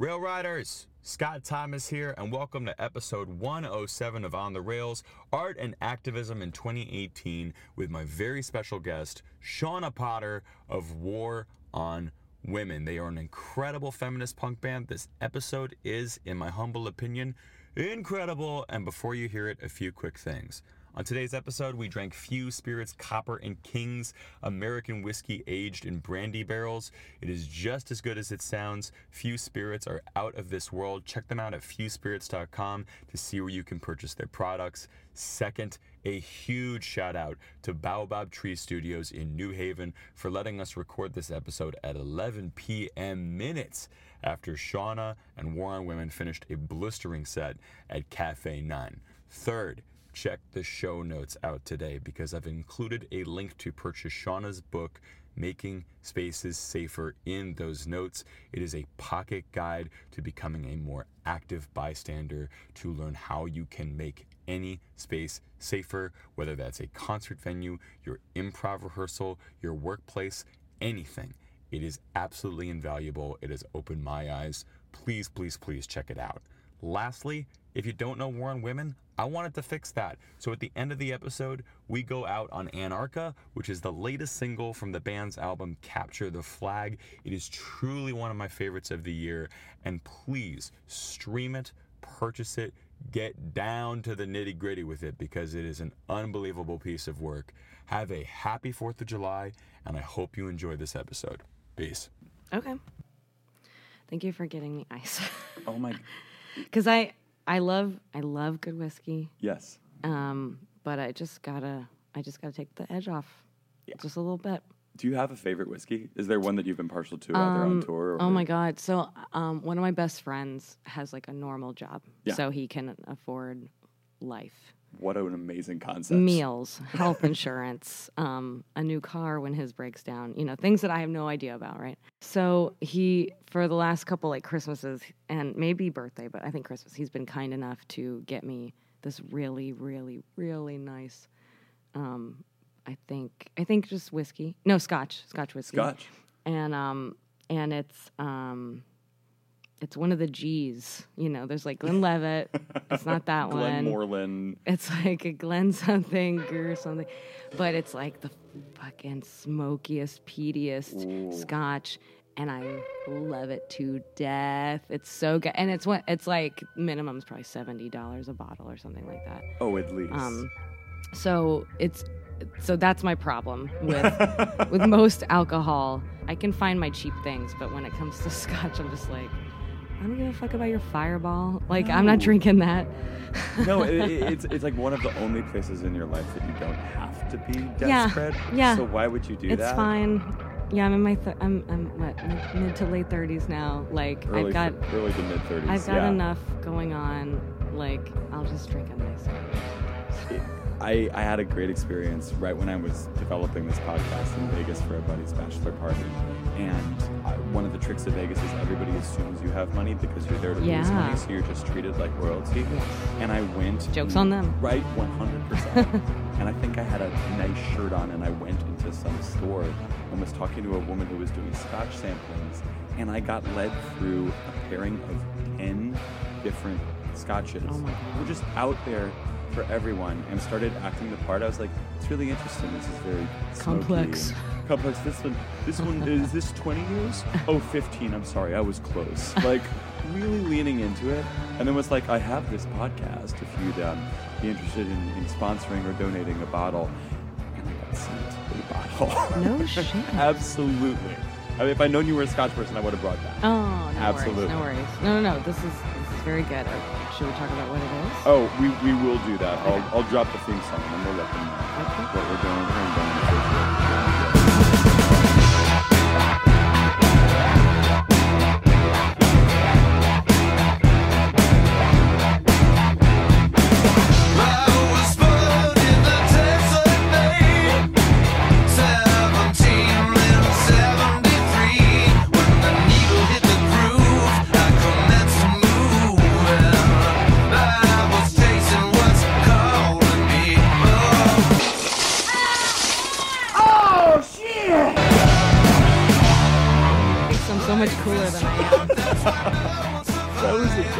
Rail Riders, Scott Thomas here, and welcome to episode 107 of On the Rails, Art and Activism in 2018, with my very special guest, Shauna Potter of War on Women. They are an incredible feminist punk band. This episode is, in my humble opinion, incredible, and before you hear it, a few quick things. On today's episode, we drank Few Spirits Copper and King's American whiskey aged in brandy barrels. It is just as good as it sounds. Few Spirits are out of this world. Check them out at fewspirits.com to see where you can purchase their products. Second, a huge shout out to Baobab Tree Studios in New Haven for letting us record this episode at 11 p.m. minutes after Shauna and War on Women finished a blistering set at Cafe Nine. Third, check the show notes out today because I've included a link to purchase Shauna's book, Making Spaces Safer, in those notes. It is a pocket guide to becoming a more active bystander to learn how you can make any space safer, whether that's a concert venue, your improv rehearsal, your workplace, anything. It is absolutely invaluable. It has opened my eyes. Please, please, please check it out. Lastly, if you don't know War on Women, I wanted to fix that. So at the end of the episode, we go out on Anarcha, which is the latest single from the band's album Capture the Flag. It is truly one of my favorites of the year. And please stream it, purchase it, get down to the nitty gritty with it because it is an unbelievable piece of work. Have a happy 4th of July, and I hope you enjoy this episode. Peace. Okay. Thank you for getting me ice. Oh my. Because I love good whiskey. Yes. But I just gotta take the edge off, yeah, just a little bit. Do you have a favorite whiskey? Is there one that you've been partial to either on tour? Or my God! So one of my best friends has like a normal job, yeah, so he can afford life. What an amazing concept! Meals, health insurance, a new car when his breaks down. You know, things that I have no idea about, right? So he, for the last couple like Christmases and maybe birthday, but I think Christmas, he's been kind enough to get me this really, really, really nice, I think just whiskey. No, Scotch whiskey. Scotch. And it's one of the G's, you know, there's like Glenlivet. It's not that Glen one. Glenmoreland. It's like a Glen something or something. But it's like the fucking smokiest, peatiest Scotch. And I love it to death. It's so good. And it's like minimum's probably $70 a bottle or something like that. Oh, at least. So that's my problem with with most alcohol. I can find my cheap things, but when it comes to Scotch, I'm just like, I don't give a fuck about your Fireball. Like, no. I'm not drinking that. No, it's like one of the only places in your life that you don't have to be desperate. Yeah. So why would you do that? It's fine. Yeah, I'm in my mid to late 30s now. Like early to mid 30s. I've got enough going on. Like, I'll just drink a nice one. I had a great experience right when I was developing this podcast in Vegas for a buddy's bachelor party. And one of the tricks of Vegas is everybody assumes you have money because you're there to lose money, so you're just treated like royalty. Yes. And I went... Joke's on them. Right, 100%. And I think I had a nice shirt on, and I went into some store and was talking to a woman who was doing Scotch samplings, and I got led through a pairing of 10 different Scotches. Oh my God. We're just out there for everyone, and started acting the part. I was like, it's really interesting. This is very complex. Complex. This one is this 20 years? Oh, 15. I'm sorry, I was close. Like, really leaning into it. And then was like, I have this podcast if you'd be interested in sponsoring or donating a bottle. And I got sent a bottle. No shit. Absolutely. I mean, if I'd known you were a Scotch person, I would have brought that. Oh, no. Absolutely. Worries. No worries. No. This is very good. Should we talk about what it is? Oh, we will do that. Okay. I'll drop the theme song and we'll let them know what we're doing.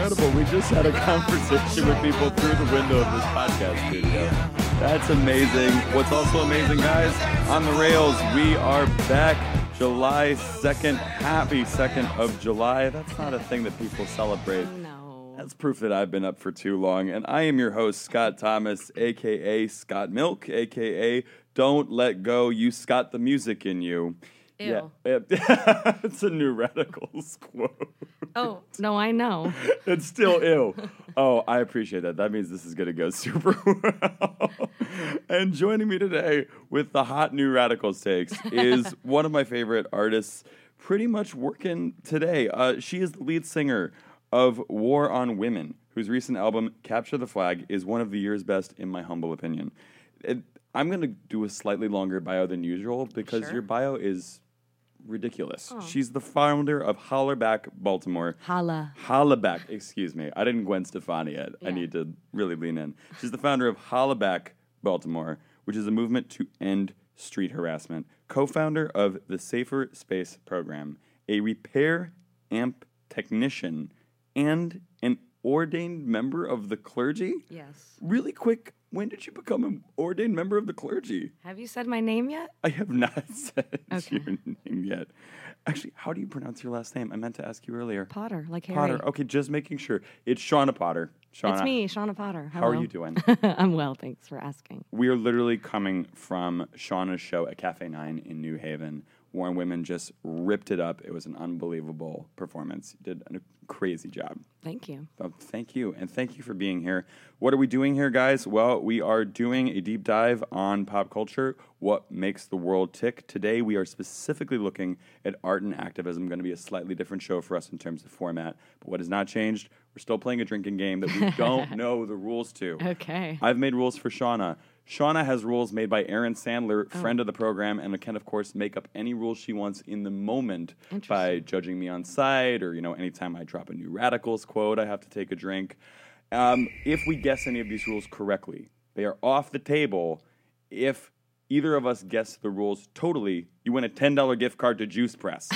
incredible. We just had a conversation with people through the window of this podcast studio. That's amazing. What's also amazing, guys, on the rails, we are back July 2nd. Happy 2nd of July. That's not a thing that people celebrate. No. That's proof that I've been up for too long. And I am your host, Scott Thomas, a.k.a. Scott Milk, a.k.a. Don't Let Go, You Scott the Music in You. Ew. Yeah, it's a New Radicals quote. Oh, no, I know. It's still ew. Oh, I appreciate that. That means this is going to go super well. And joining me today with the hot New Radicals takes is one of my favorite artists pretty much working today. She is the lead singer of War on Women, whose recent album, Capture the Flag, is one of the year's best, in my humble opinion. I'm going to do a slightly longer bio than usual because your bio is ridiculous. Oh. She's the founder of Hollaback Baltimore. Hollaback, excuse me. I didn't Gwen Stefani yet. Yeah. I need to really lean in. She's the founder of Hollaback Baltimore, which is a movement to end street harassment. Co-founder of the Safer Space Program, a repair amp technician, and an ordained member of the clergy? Yes. Really quick, when did you become an ordained member of the clergy? Have you said my name yet? I have not said your name yet. Actually, how do you pronounce your last name? I meant to ask you earlier. Potter, like Harry. Potter, okay, just making sure. It's Shauna Potter. Shauna. It's me, Shauna Potter. Hello. How are you doing? I'm well, thanks for asking. We are literally coming from Shauna's show at Cafe Nine in New Haven. War on Women just ripped it up. It was an unbelievable performance. You did a crazy job. Thank you. Oh, thank you, and thank you for being here. What are we doing here, guys? Well, we are doing a deep dive on pop culture, what makes the world tick. Today, we are specifically looking at art and activism. Going to be a slightly different show for us in terms of format. But what has not changed, we're still playing a drinking game that we don't know the rules to. Okay. I've made rules for Shauna. Shauna has rules made by Aaron Sandler, friend of the program, and can, of course, make up any rules she wants in the moment by judging me on sight or, you know, anytime I drop a New Radicals quote, I have to take a drink. If we guess any of these rules correctly, they are off the table. If either of us guess the rules totally, you win a $10 gift card to Juice Press.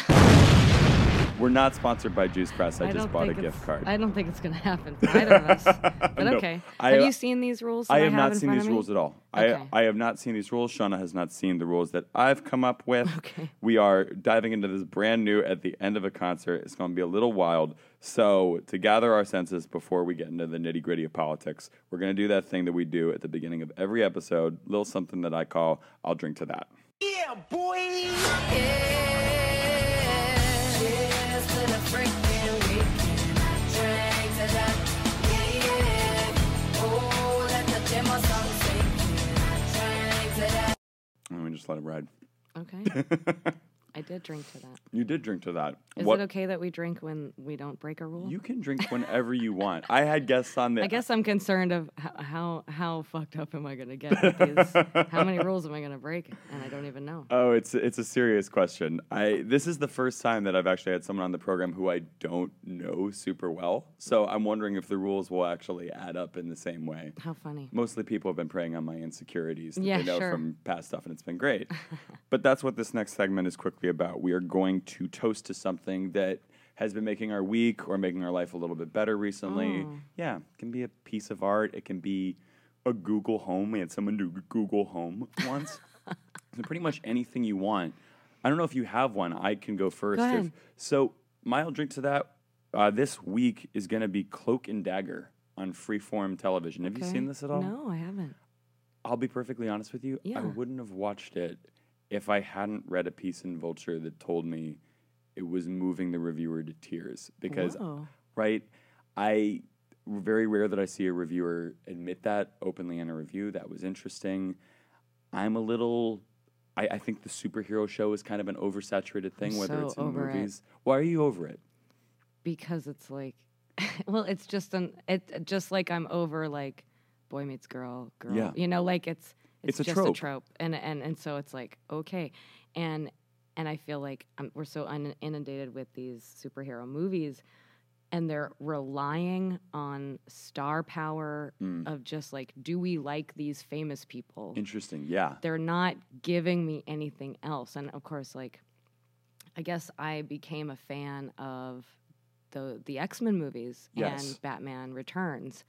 We're not sponsored by Juice Press. I just bought a gift card. I don't think it's going to happen for either of us. But no, okay. Have you seen these rules? I have not seen these rules at all. Okay. I have not seen these rules. Shauna has not seen the rules that I've come up with. Okay. We are diving into this brand new at the end of a concert. It's going to be a little wild. So to gather our senses before we get into the nitty-gritty of politics, we're going to do that thing that we do at the beginning of every episode, little something that I call, I'll drink to that. Yeah, boy! Yeah. Let me just let it ride. Okay. I did drink to that. You did drink to that. Is it okay that we drink when we don't break a rule? You can drink whenever you want. I had guests on this. I guess I'm concerned of how fucked up am I going to get with these? How many rules am I going to break? And I don't even know. Oh, it's a serious question. This is the first time that I've actually had someone on the program who I don't know super well. So I'm wondering if the rules will actually add up in the same way. How funny. Mostly people have been preying on my insecurities that they know from past stuff, and it's been great. But that's what this next segment is quickly about. We are going to toast to something that has been making our week or making our life a little bit better recently. Oh. Yeah, it can be a piece of art. It can be a Google Home. We had someone do Google Home once. So pretty much anything you want. I don't know if you have one. I can go first. Go ahead. So my drink to that this week is going to be Cloak and Dagger on Freeform television. Have you seen this at all? No, I haven't. I'll be perfectly honest with you. Yeah. I wouldn't have watched it if I hadn't read a piece in Vulture that told me it was moving the reviewer to tears. Because, I very rare that I see a reviewer admit that openly in a review. That was interesting. I'm a little... I think the superhero show is kind of an oversaturated thing, whether it's in movies. Why are you over it? Because it's like... well, it's just just like I'm over, like, boy meets girl. Yeah. You know, like It's just a trope. And so it's like, okay. And I feel like we're so inundated with these superhero movies, and they're relying on star power of just like, do we like these famous people? Interesting, yeah. They're not giving me anything else. And of course, like, I guess I became a fan of the X-Men movies and Batman Returns.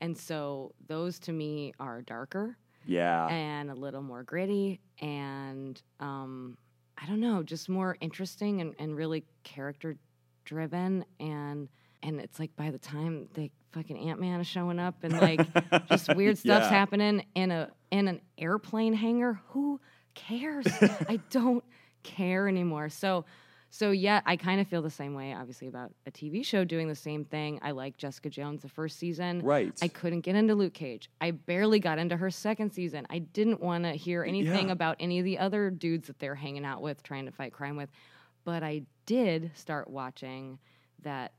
And so those to me are darker. Yeah. And a little more gritty and, I don't know, just more interesting and really character driven. And it's like by the time the fucking Ant-Man is showing up and like just weird stuff's happening in an airplane hangar, who cares? I don't care anymore. So yeah, I kind of feel the same way, obviously, about a TV show doing the same thing. I like Jessica Jones the first season. Right. I couldn't get into Luke Cage. I barely got into her second season. I didn't want to hear anything about any of the other dudes that they're hanging out with, trying to fight crime with. But I did start watching that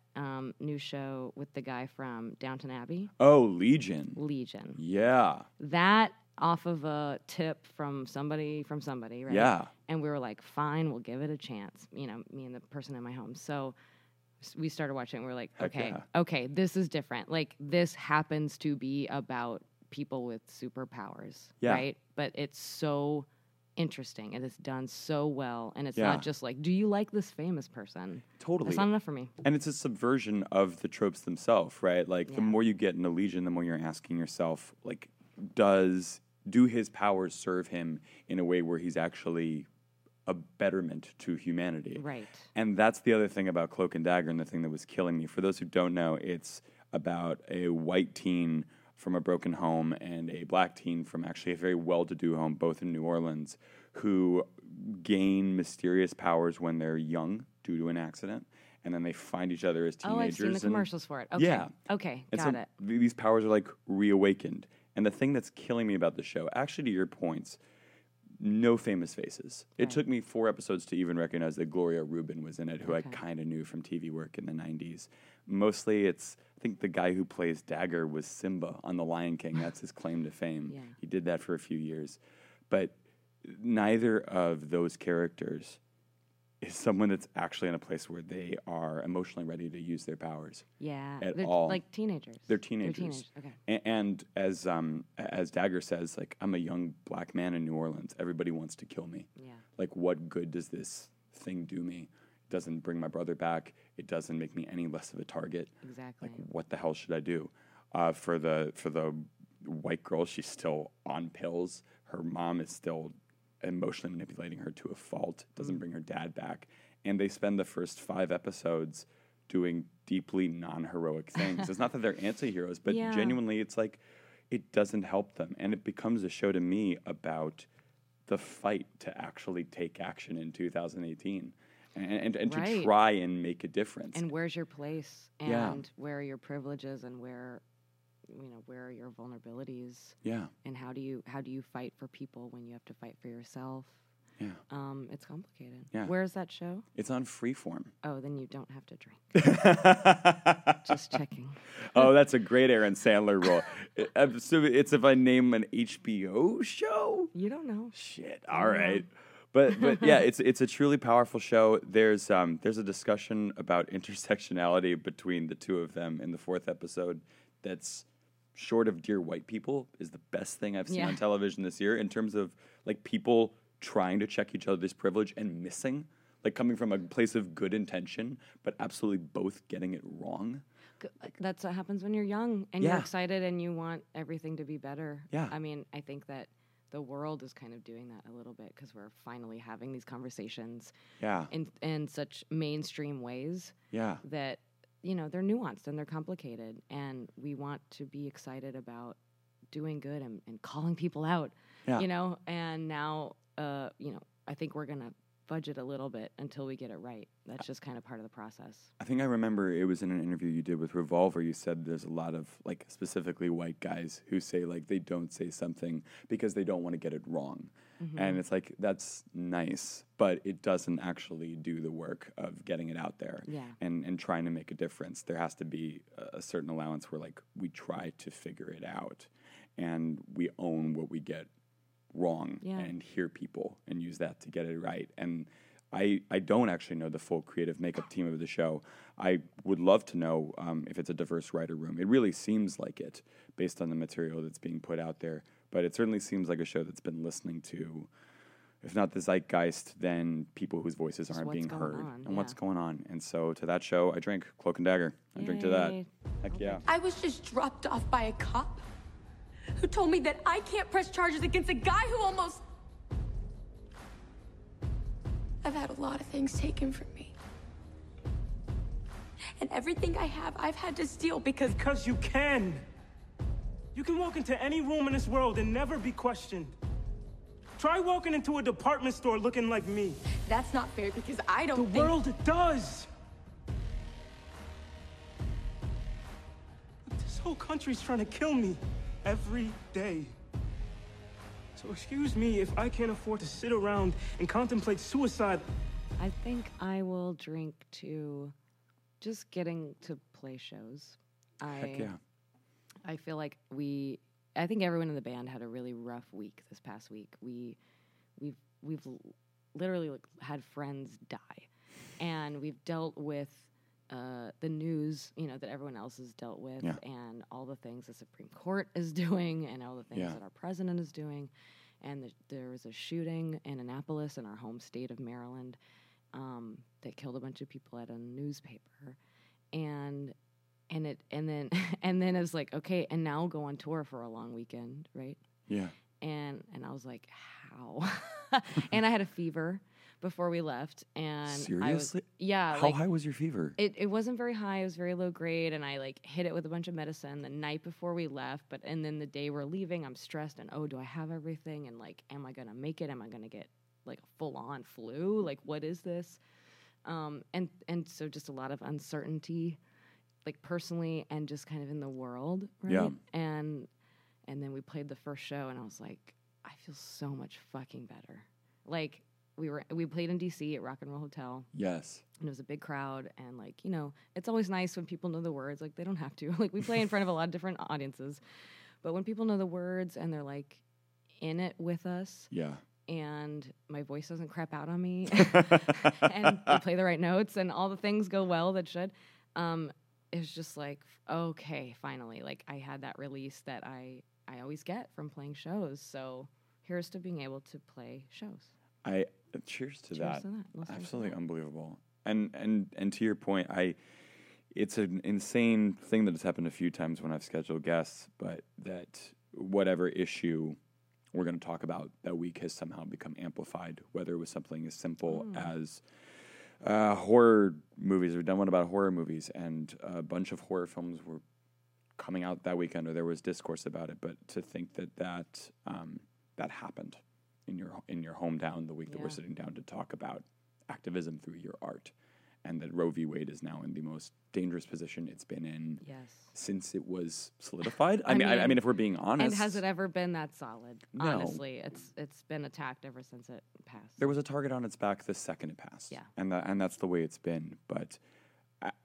new show with the guy from Downton Abbey. Oh, Legion. Yeah. That off of a tip from somebody, right? Yeah. And we were like, fine, we'll give it a chance, you know, me and the person in my home. So we started watching, we were like, okay, this is different. Like, this happens to be about people with superpowers, right? But it's so interesting, and it's done so well, and it's not just like, do you like this famous person? Totally. That's not enough for me. And it's a subversion of the tropes themselves, right? Like, the more you get in a Legion, the more you're asking yourself, like, do his powers serve him in a way where he's actually a betterment to humanity? Right. And that's the other thing about Cloak and Dagger and the thing that was killing me. For those who don't know, it's about a white teen from a broken home and a black teen from actually a very well-to-do home, both in New Orleans, who gain mysterious powers when they're young due to an accident. And then they find each other as teenagers. Oh, I've seen the commercials for it. Okay. Yeah. Okay, got it. These powers are like reawakened. And the thing that's killing me about the show, actually to your points, no famous faces. Right. It took me 4 episodes to even recognize that Gloria Reuben was in it, who I kind of knew from TV work in the 90s. Mostly it's, I think the guy who plays Dagger was Simba on The Lion King. That's his claim to fame. Yeah. He did that for a few years. But neither of those characters is someone that's actually in a place where they are emotionally ready to use their powers. Yeah, at all. Like teenagers. They're teenagers. Okay. And as Dagger says, like, I'm a young black man in New Orleans. Everybody wants to kill me. Yeah. Like, what good does this thing do me? It doesn't bring my brother back. It doesn't make me any less of a target. Exactly. Like, what the hell should I do? For the white girl, she's still on pills. Her mom is still emotionally manipulating her to a fault, doesn't bring her dad back. And they spend the first 5 episodes doing deeply non-heroic things. It's not that they're anti-heroes, but genuinely it's like it doesn't help them. And it becomes a show to me about the fight to actually take action in 2018 and to try and make a difference. And where's your place and where are your privileges and where are your vulnerabilities? Yeah. And how do you fight for people when you have to fight for yourself? Yeah. It's complicated. Yeah. Where is that show? It's on Freeform. Oh, then you don't have to drink. Just checking. Oh, that's a great Aaron Sandler role. It's if I name an HBO show? You don't know. Shit. All right. But yeah, it's a truly powerful show. There's a discussion about intersectionality between the two of them in the 4th episode that's short of Dear White People is the best thing I've seen on television this year in terms of like people trying to check each other's privilege and missing, like coming from a place of good intention, but absolutely both getting it wrong. That's what happens when you're young and you're excited and you want everything to be better. Yeah. I mean, I think that the world is kind of doing that a little bit because we're finally having these conversations in such mainstream ways that, you know, they're nuanced and they're complicated, and we want to be excited about doing good and calling people out, you know, and now, you know, I think we're going to fudge it a little bit until we get it right. That's just kind of part of the process. I think I remember it was in an interview you did with Revolver. You said there's a lot of, like, specifically white guys who say, like, they don't say something because they don't want to get it wrong. Mm-hmm. And it's like, that's nice, but it doesn't actually do the work of getting it out there and trying to make a difference. There has to be a certain allowance where, like, we try to figure it out and we own what we get wrong and hear people and use that to get it right. And I don't actually know the full creative makeup team of the show. I would love to know if it's a diverse writer room. It really seems like it based on the material that's being put out there. But it certainly seems like a show that's been listening to if not the zeitgeist, then people whose voices aren't being heard and what's going on. And so to that show, I drink Cloak and Dagger. I drink to that. Heck yeah. I was just dropped off by a cop who told me that I can't press charges against a guy who almost... I've had a lot of things taken from me. And everything I have, I've had to steal because... Because you can. You can walk into any room in this world and never be questioned. Try walking into a department store looking like me. That's not fair because I don't think... The world does! But this whole country's trying to kill me every day. So excuse me if I can't afford to sit around and contemplate suicide. I think I will drink to just getting to play shows. Heck yeah. I feel like I think everyone in the band had a really rough week this past week. We've literally had friends die, and we've dealt with the news, you know, that everyone else has dealt with, and all the things the Supreme Court is doing, and all the things that our president is doing, and there was a shooting in Annapolis, in our home state of Maryland, that killed a bunch of people at a newspaper, And then it was like, okay, and now go on tour for a long weekend, right? Yeah. And I was like, how? And I had a fever before we left. And seriously? How high was your fever? It wasn't very high. It was very low grade. And I hit it with a bunch of medicine the night before we left. And then the day we're leaving, I'm stressed. And do I have everything? And am I going to make it? Am I going to get a full on flu? What is this? And so just a lot of uncertainty. Personally and just kind of in the world, right? Yeah. And then we played the first show, and I was like, I feel so much fucking better. We played in DC at Rock and Roll Hotel. Yes. And it was a big crowd, and it's always nice when people know the words. They don't have to. We play in front of a lot of different audiences, but when people know the words and they're in it with us. Yeah. And my voice doesn't crap out on me, and we play the right notes, and all the things go well that should. It's just okay, finally. I had that release that I always get from playing shows. So here's to being able to play shows. Cheers to that. Absolutely unbelievable. And to your point, it's an insane thing that has happened a few times when I've scheduled guests, but that whatever issue we're going to talk about that week has somehow become amplified, whether it was something as simple as... horror movies. We've done one about horror movies, and a bunch of horror films were coming out that weekend, or there was discourse about it. But to think that happened in your hometown the week that we're sitting down to talk about activism through your art, and that Roe v. Wade is now in the most dangerous position it's been in since it was solidified. I mean, if we're being honest, and has it ever been that solid? No. Honestly, it's been attacked ever since it passed. There was a target on its back the second it passed. Yeah, and that's the way it's been. But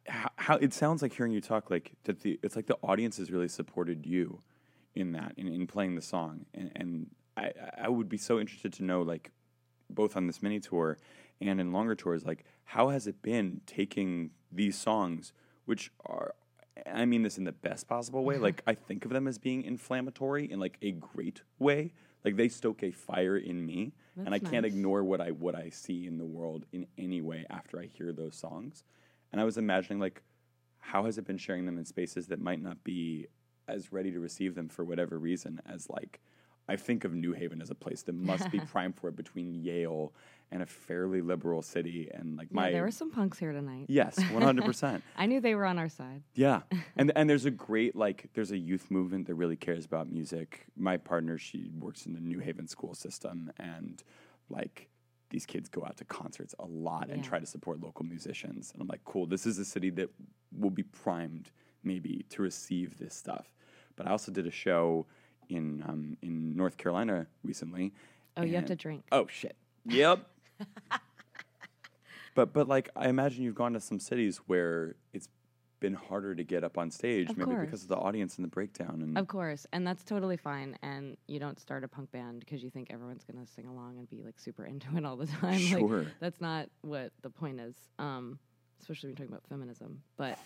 how it sounds like hearing you talk, that it's the audience has really supported you in that in playing the song, and I would be so interested to know both on this mini tour and in longer tours, how has it been taking these songs, which are, I mean this in the best possible way, I think of them as being inflammatory in, a great way. They stoke a fire in me, that's and I can't ignore what I see in the world in any way after I hear those songs. And I was imagining, how has it been sharing them in spaces that might not be as ready to receive them for whatever reason as, I think of New Haven as a place that must be primed for it between Yale and a fairly liberal city. And there were some punks here tonight. Yes, 100%. I knew they were on our side. Yeah. And there's a great, there's a youth movement that really cares about music. My partner, she works in the New Haven school system, and these kids go out to concerts a lot and try to support local musicians. And I'm cool, this is a city that will be primed maybe to receive this stuff. But I also did a show in North Carolina recently. Oh, you have to drink. Oh, shit. Yep. But I imagine you've gone to some cities where it's been harder to get up on stage, because of the audience and the breakdown. And of course, and that's totally fine. And you don't start a punk band because you think everyone's going to sing along and be super into it all the time. Sure. That's not what the point is, especially when you're talking about feminism. But...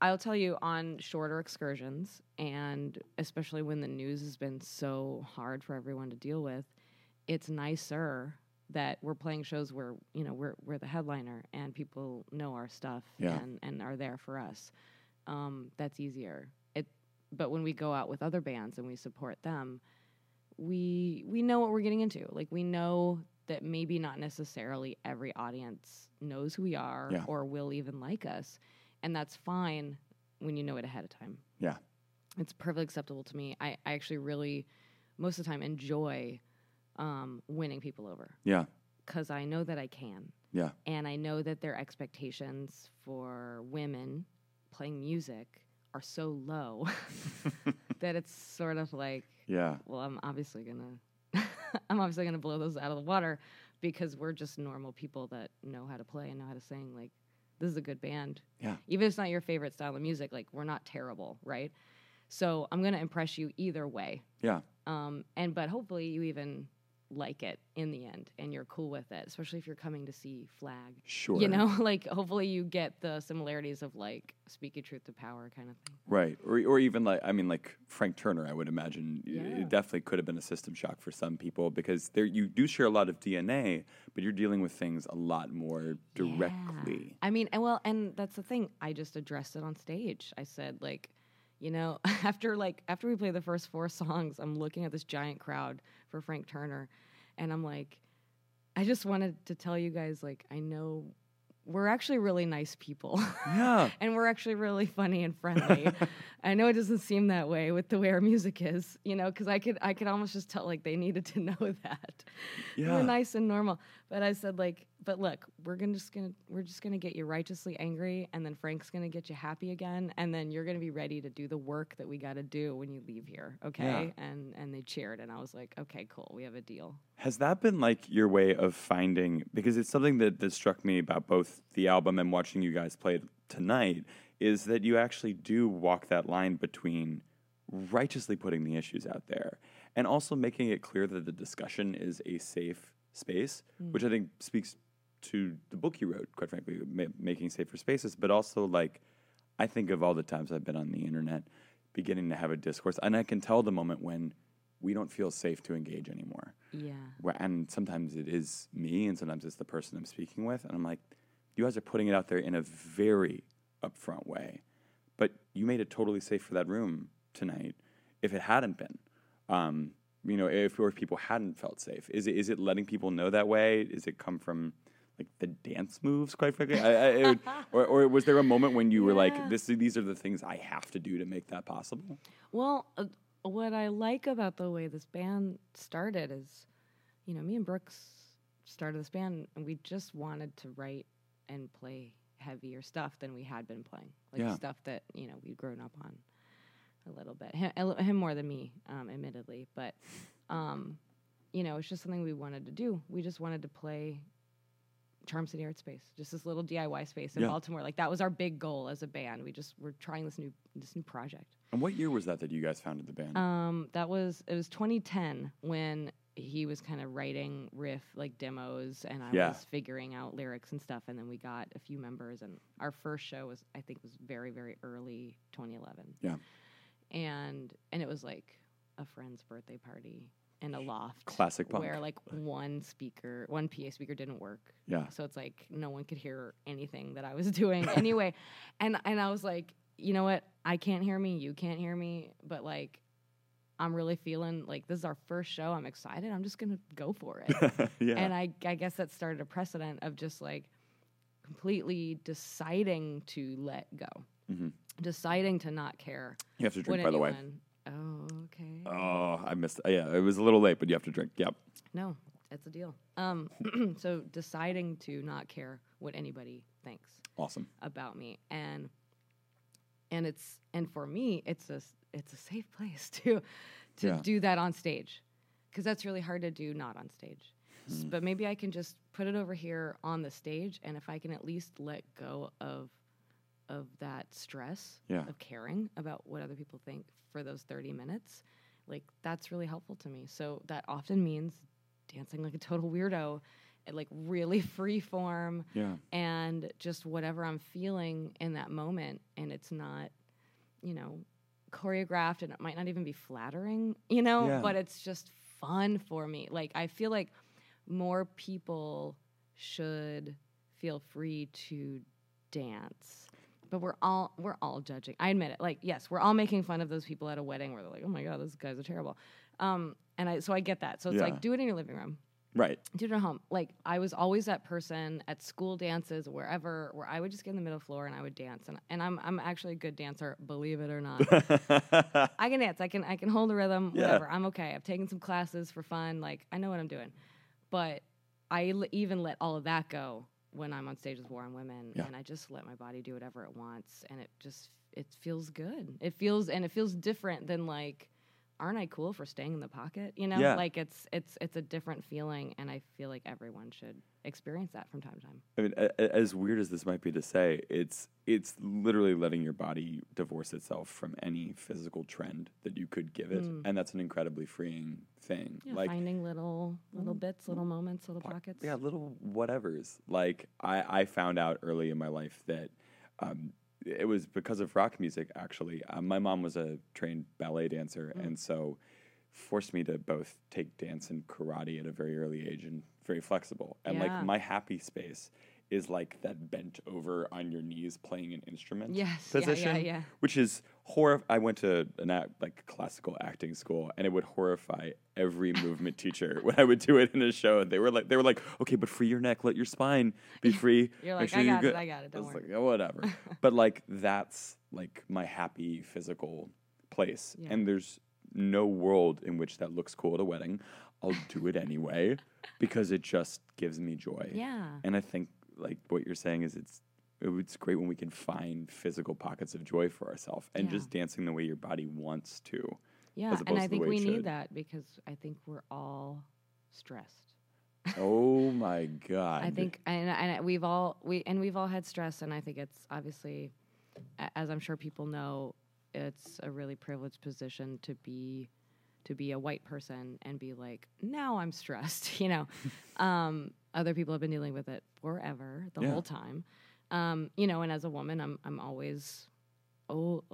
I'll tell you, on shorter excursions, and especially when the news has been so hard for everyone to deal with, it's nicer that we're playing shows where, you know, we're the headliner and people know our stuff and are there for us. That's easier. But when we go out with other bands and we support them, we know what we're getting into. Like, we know that maybe not necessarily every audience knows who we are or will even like us. And that's fine when you know it ahead of time. Yeah. It's perfectly acceptable to me. I actually really, most of the time, enjoy winning people over. Yeah. Because I know that I can. Yeah. And I know that their expectations for women playing music are so low that it's sort of like, well, I'm obviously gonna blow those out of the water, because we're just normal people that know how to play and know how to sing. Like, this is a good band. Yeah. Even if it's not your favorite style of music, like, we're not terrible, right? So I'm gonna impress you either way. Yeah. But hopefully you even like it in the end and you're cool with it, especially if you're coming to see Flag. Sure. You know, like, hopefully you get the similarities of, like, speaking truth to power kind of thing. Right. Or even, like, I mean, like, Frank Turner, I would imagine, it definitely could have been a system shock for some people, because there you do share a lot of DNA, but you're dealing with things a lot more directly. Yeah. I mean, and that's the thing. I just addressed it on stage. I said, like, you know, after we play the first four songs, I'm looking at this giant crowd for Frank Turner, and I'm like, I just wanted to tell you guys, like, I know we're actually really nice people. Yeah. And we're actually really funny and friendly. I know it doesn't seem that way with the way our music is, you know, because I could almost just tell, like, they needed to know that. Yeah. We're nice and normal. But I said, like, but look, we're just gonna get you righteously angry, and then Frank's gonna get you happy again, and then you're gonna be ready to do the work that we gotta do when you leave here, okay? Yeah. And they cheered, and I was like, okay, cool, we have a deal. Has that been, like, your way of finding, because it's something that struck me about both the album and watching you guys play tonight, is that you actually do walk that line between righteously putting the issues out there and also making it clear that the discussion is a safe space, which I think speaks to the book you wrote, quite frankly, making safer spaces, but also, like, I think of all the times I've been on the internet beginning to have a discourse, and I can tell the moment when we don't feel safe to engage anymore. Yeah. And sometimes it is me, and sometimes it's the person I'm speaking with, and I'm like, you guys are putting it out there in a very upfront way, but you made it totally safe for that room tonight. If it hadn't been, you know, if people hadn't felt safe, is it letting people know that way? Is it come from, like, the dance moves, quite frankly? Or was there a moment when you were like, these are the things I have to do to make that possible? Well, what I like about the way this band started is, you know, me and Brooks started this band, and we just wanted to write and play heavier stuff than we had been playing, like stuff that, you know, we'd grown up on a little bit. Him more than me, admittedly, but you know, it's just something we wanted to do. We just wanted to play Charm City Art Space, just this little DIY space in Baltimore. Like, that was our big goal as a band. We just were trying this new project. And what year was that you guys founded the band? It was 2010 when he was kind of writing riff, like, demos, and I was figuring out lyrics and stuff, and then we got a few members, and our first show was, I think, was very, very early 2011. Yeah. And it was like a friend's birthday party in a loft. Classic punk. Where, like, one PA speaker didn't work. Yeah. So it's like no one could hear anything that I was doing anyway. And I was like, you know what? I can't hear me, you can't hear me, but, like, I'm really feeling like this is our first show. I'm excited. I'm just going to go for it. And I guess that started a precedent of just, like, completely deciding to let go, deciding to not care. You have to drink, by the way. Oh, okay. Oh, I missed it. Yeah, it was a little late, but you have to drink. Yep. No, it's a deal. So deciding to not care what anybody thinks. Awesome. About me. And for me, it's a safe place to do that on stage, because that's really hard to do not on stage. But maybe I can just put it over here on the stage, and if I can at least let go of that stress of caring about what other people think for those 30 minutes, like, that's really helpful to me. So that often means dancing like a total weirdo, like, really free form, and just whatever I'm feeling in that moment, and it's not, you know, choreographed, and it might not even be flattering, you know, but it's just fun for me. Like, I feel like more people should feel free to dance. But we're all judging. I admit it. Like, yes, we're all making fun of those people at a wedding where they're like, oh my God, those guys are terrible. And I get that. So it's like, do it in your living room. Right. Do it at home. Like, I was always that person at school dances, wherever, where I would just get in the middle floor and I would dance. And I'm actually a good dancer, believe it or not. I can dance. I can hold a rhythm, whatever. Yeah. I'm okay. I've taken some classes for fun. Like, I know what I'm doing. But I even let all of that go when I'm on stage with War on Women, and I just let my body do whatever it wants, and it feels good. It feels different than, like, aren't I cool for staying in the pocket? You know, like it's a different feeling, and I feel like everyone should experience that from time to time. I mean, as weird as this might be to say, it's literally letting your body divorce itself from any physical trend that you could give it, and that's an incredibly freeing thing. Yeah, like finding little bits, little moments, little pockets. Yeah, little whatevers. Like I found out early in my life that it was because of rock music. Actually, my mom was a trained ballet dancer, and so forced me to both take dance and karate at a very early age and very flexible. And like my happy space is like that bent over on your knees playing an instrument position, which is horrifying. I went to like classical acting school, and it would horrify every movement teacher when I would do it in a show. They were like, okay, but free your neck, let your spine be free. You're like, sure I got it. Don't worry. Like, oh, whatever. But like that's like my happy physical place, and there's no world in which that looks cool at a wedding. I'll do it anyway because it just gives me joy. Yeah, and I think like what you're saying is it's great when we can find physical pockets of joy for ourselves and just dancing the way your body wants to. Yeah, as opposed and I to think the way we need that because I think we're all stressed. Oh my God! I think and we've all had stress, and I think it's obviously, as I'm sure people know, it's a really privileged position to be a white person and be like, now I'm stressed, you know. Other people have been dealing with it forever, the whole time. You know, and as a woman, I'm always, I'm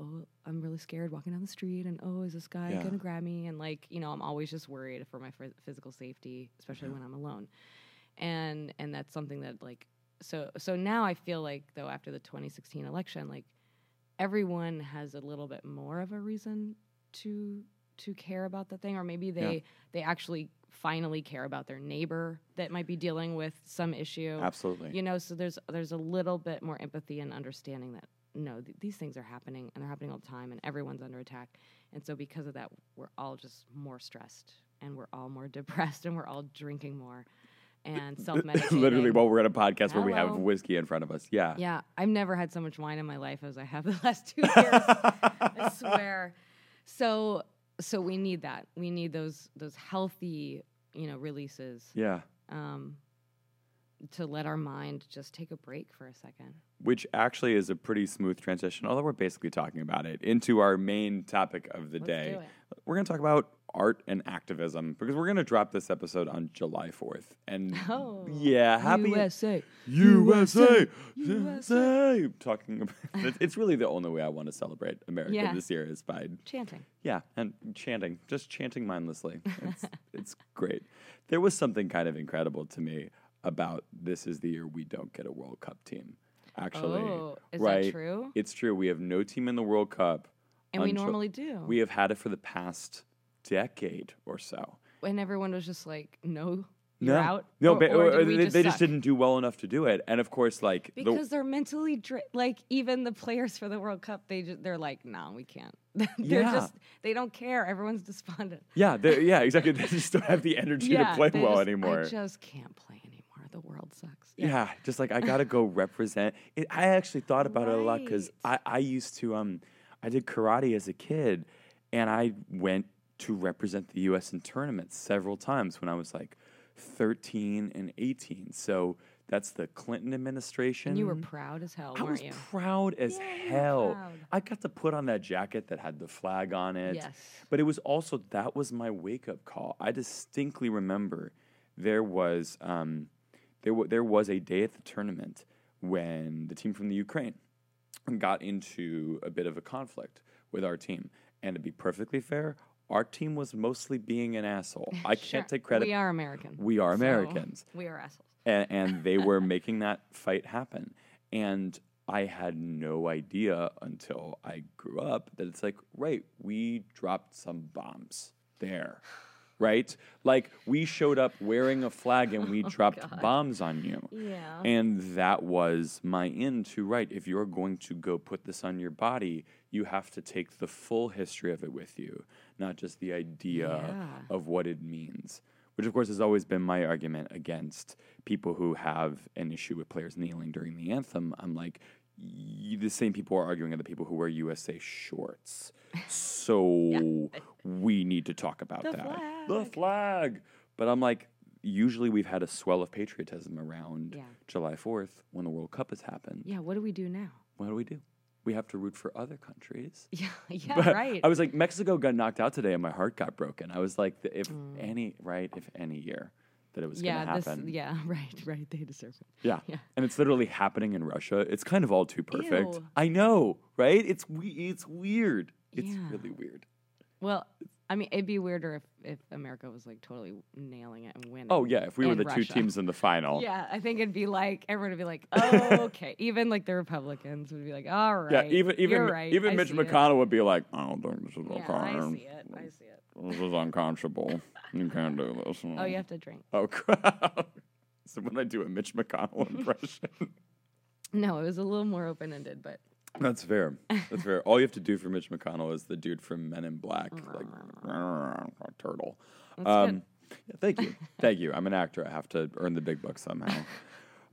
really scared walking down the street, and is this guy gonna grab me? And like, you know, I'm always just worried for my physical safety, especially when I'm alone. And that's something that like, so now I feel like though after the 2016 election, like everyone has a little bit more of a reason to care about the thing, or maybe they actually finally care about their neighbor that might be dealing with some issue. Absolutely. You know, so there's a little bit more empathy and understanding that, no, these things are happening, and they're happening all the time, and everyone's under attack. And so because of that, we're all just more stressed, and we're all more depressed, and we're all drinking more and self-medicating. Literally while we're at a podcast where we have whiskey in front of us. Yeah. Yeah. I've never had so much wine in my life as I have the last 2 years. I swear. So we need that. We need those healthy, you know, releases. Yeah. To let our mind just take a break for a second. Which actually is a pretty smooth transition, although we're basically talking about it, into our main topic of the day. Let's do it. We're going to talk about art and activism, because we're going to drop this episode on July 4th. And happy USA. Talking about it's really the only way I want to celebrate America this year is by chanting. Yeah, and chanting, just chanting mindlessly. It's great. There was something kind of incredible to me about this is the year we don't get a World Cup team. Actually, is that true? It's true. We have no team in the World Cup, and we normally do. We have had it for the past decade or so, and everyone was just like, "No, you're out." No, or they just didn't do well enough to do it. And of course, like because they're mentally like even the players for the World Cup, they're like, "No, we can't." They don't care. Everyone's despondent. Yeah, exactly. They just don't have the energy to play well anymore. I just can't play anymore. The world sucks. Yeah, just like I gotta go represent. I actually thought about it a lot because I used to I did karate as a kid, and I went to represent the U.S. in tournaments several times when I was like 13 and 18. So that's the Clinton administration. And you were proud as hell, weren't you? I was proud as hell. I got to put on that jacket that had the flag on it. Yes. But it was also, that was my wake-up call. I distinctly remember there was a day at the tournament when the team from the Ukraine got into a bit of a conflict with our team. And to be perfectly fair, Our team was mostly being an asshole. I can't take credit. We are American. We are Americans. We are assholes. And they were making that fight happen. And I had no idea until I grew up that it's like, right, we dropped some bombs there, right? Like, we showed up wearing a flag and we dropped bombs on you. Yeah. And that was my end to, right, if you're going to go put this on your body, you have to take the full history of it with you, not just the idea of what it means. Which, of course, has always been my argument against people who have an issue with players kneeling during the anthem. I'm like, the same people are arguing are the people who wear USA shorts. So we need to talk about that. Flag. The flag. But I'm like, usually we've had a swell of patriotism around July 4th when the World Cup has happened. Yeah, what do we do now? What do we do? We have to root for other countries. Yeah, right. I was like, Mexico got knocked out today and my heart got broken. I was like, if any year that it was going to happen. Right, they deserve it. Yeah. And it's literally happening in Russia. It's kind of all too perfect. Ew. I know, right? It's weird. It's really weird. Well, I mean, it'd be weirder if America was like totally nailing it and winning. Oh, yeah. If we were the Russia. Two teams in the final. Yeah. I think it'd be like, everyone would be like, oh, okay. Even like the Republicans would be like, all right. Yeah. Even Mitch McConnell would be like, I don't think this is okay. Yeah, I see it. This is unconscionable. You can't do this. Oh, you have to drink. Oh, crap. So when I do a Mitch McConnell impression. No, it was a little more open-ended, but. That's fair. All you have to do for Mitch McConnell is the dude from Men in Black, like a turtle. That's good. Yeah, thank you. I'm an actor. I have to earn the big bucks somehow.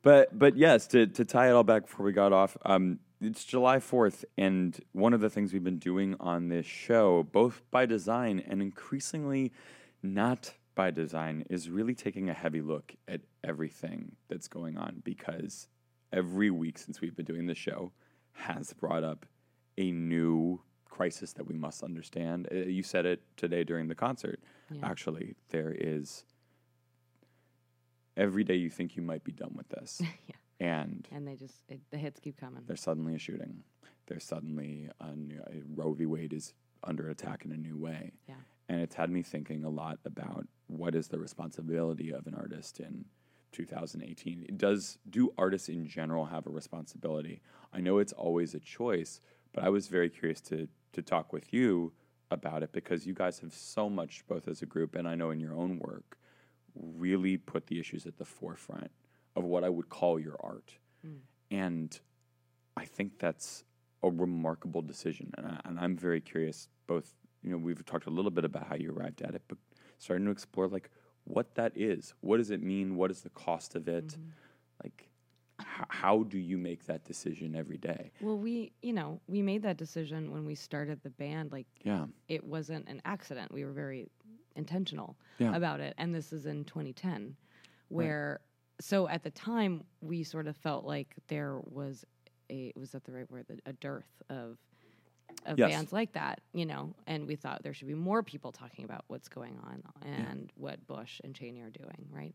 But yes, to tie it all back before we got off, it's July 4th, and one of the things we've been doing on this show, both by design and increasingly not by design, is really taking a heavy look at everything that's going on, because every week since we've been doing this show has brought up a new crisis that we must understand. You said it today during the concert. Yeah. Actually, there is every day you think you might be done with this. And they just, the hits keep coming. There's suddenly a shooting. There's suddenly Roe v. Wade is under attack in a new way. Yeah. And it's had me thinking a lot about what is the responsibility of an artist in 2018. Do artists in general have a responsibility? I know it's always a choice, but I was very curious to talk with you about it, because you guys have so much, both as a group and I know in your own work, really put the issues at the forefront of what I would call your art. Mm. And I think that's a remarkable decision. And I'm very curious, both, we've talked a little bit about how you arrived at it, but starting to explore what that is. What does it mean? What is the cost of it? Mm-hmm. How do you make that decision every day? Well, we made that decision when we started the band. It wasn't an accident. We were very intentional about it. And this is in 2010, where, so at the time, we sort of felt like there was a dearth of bands like that, and we thought there should be more people talking about what's going on and what Bush and Cheney are doing, right?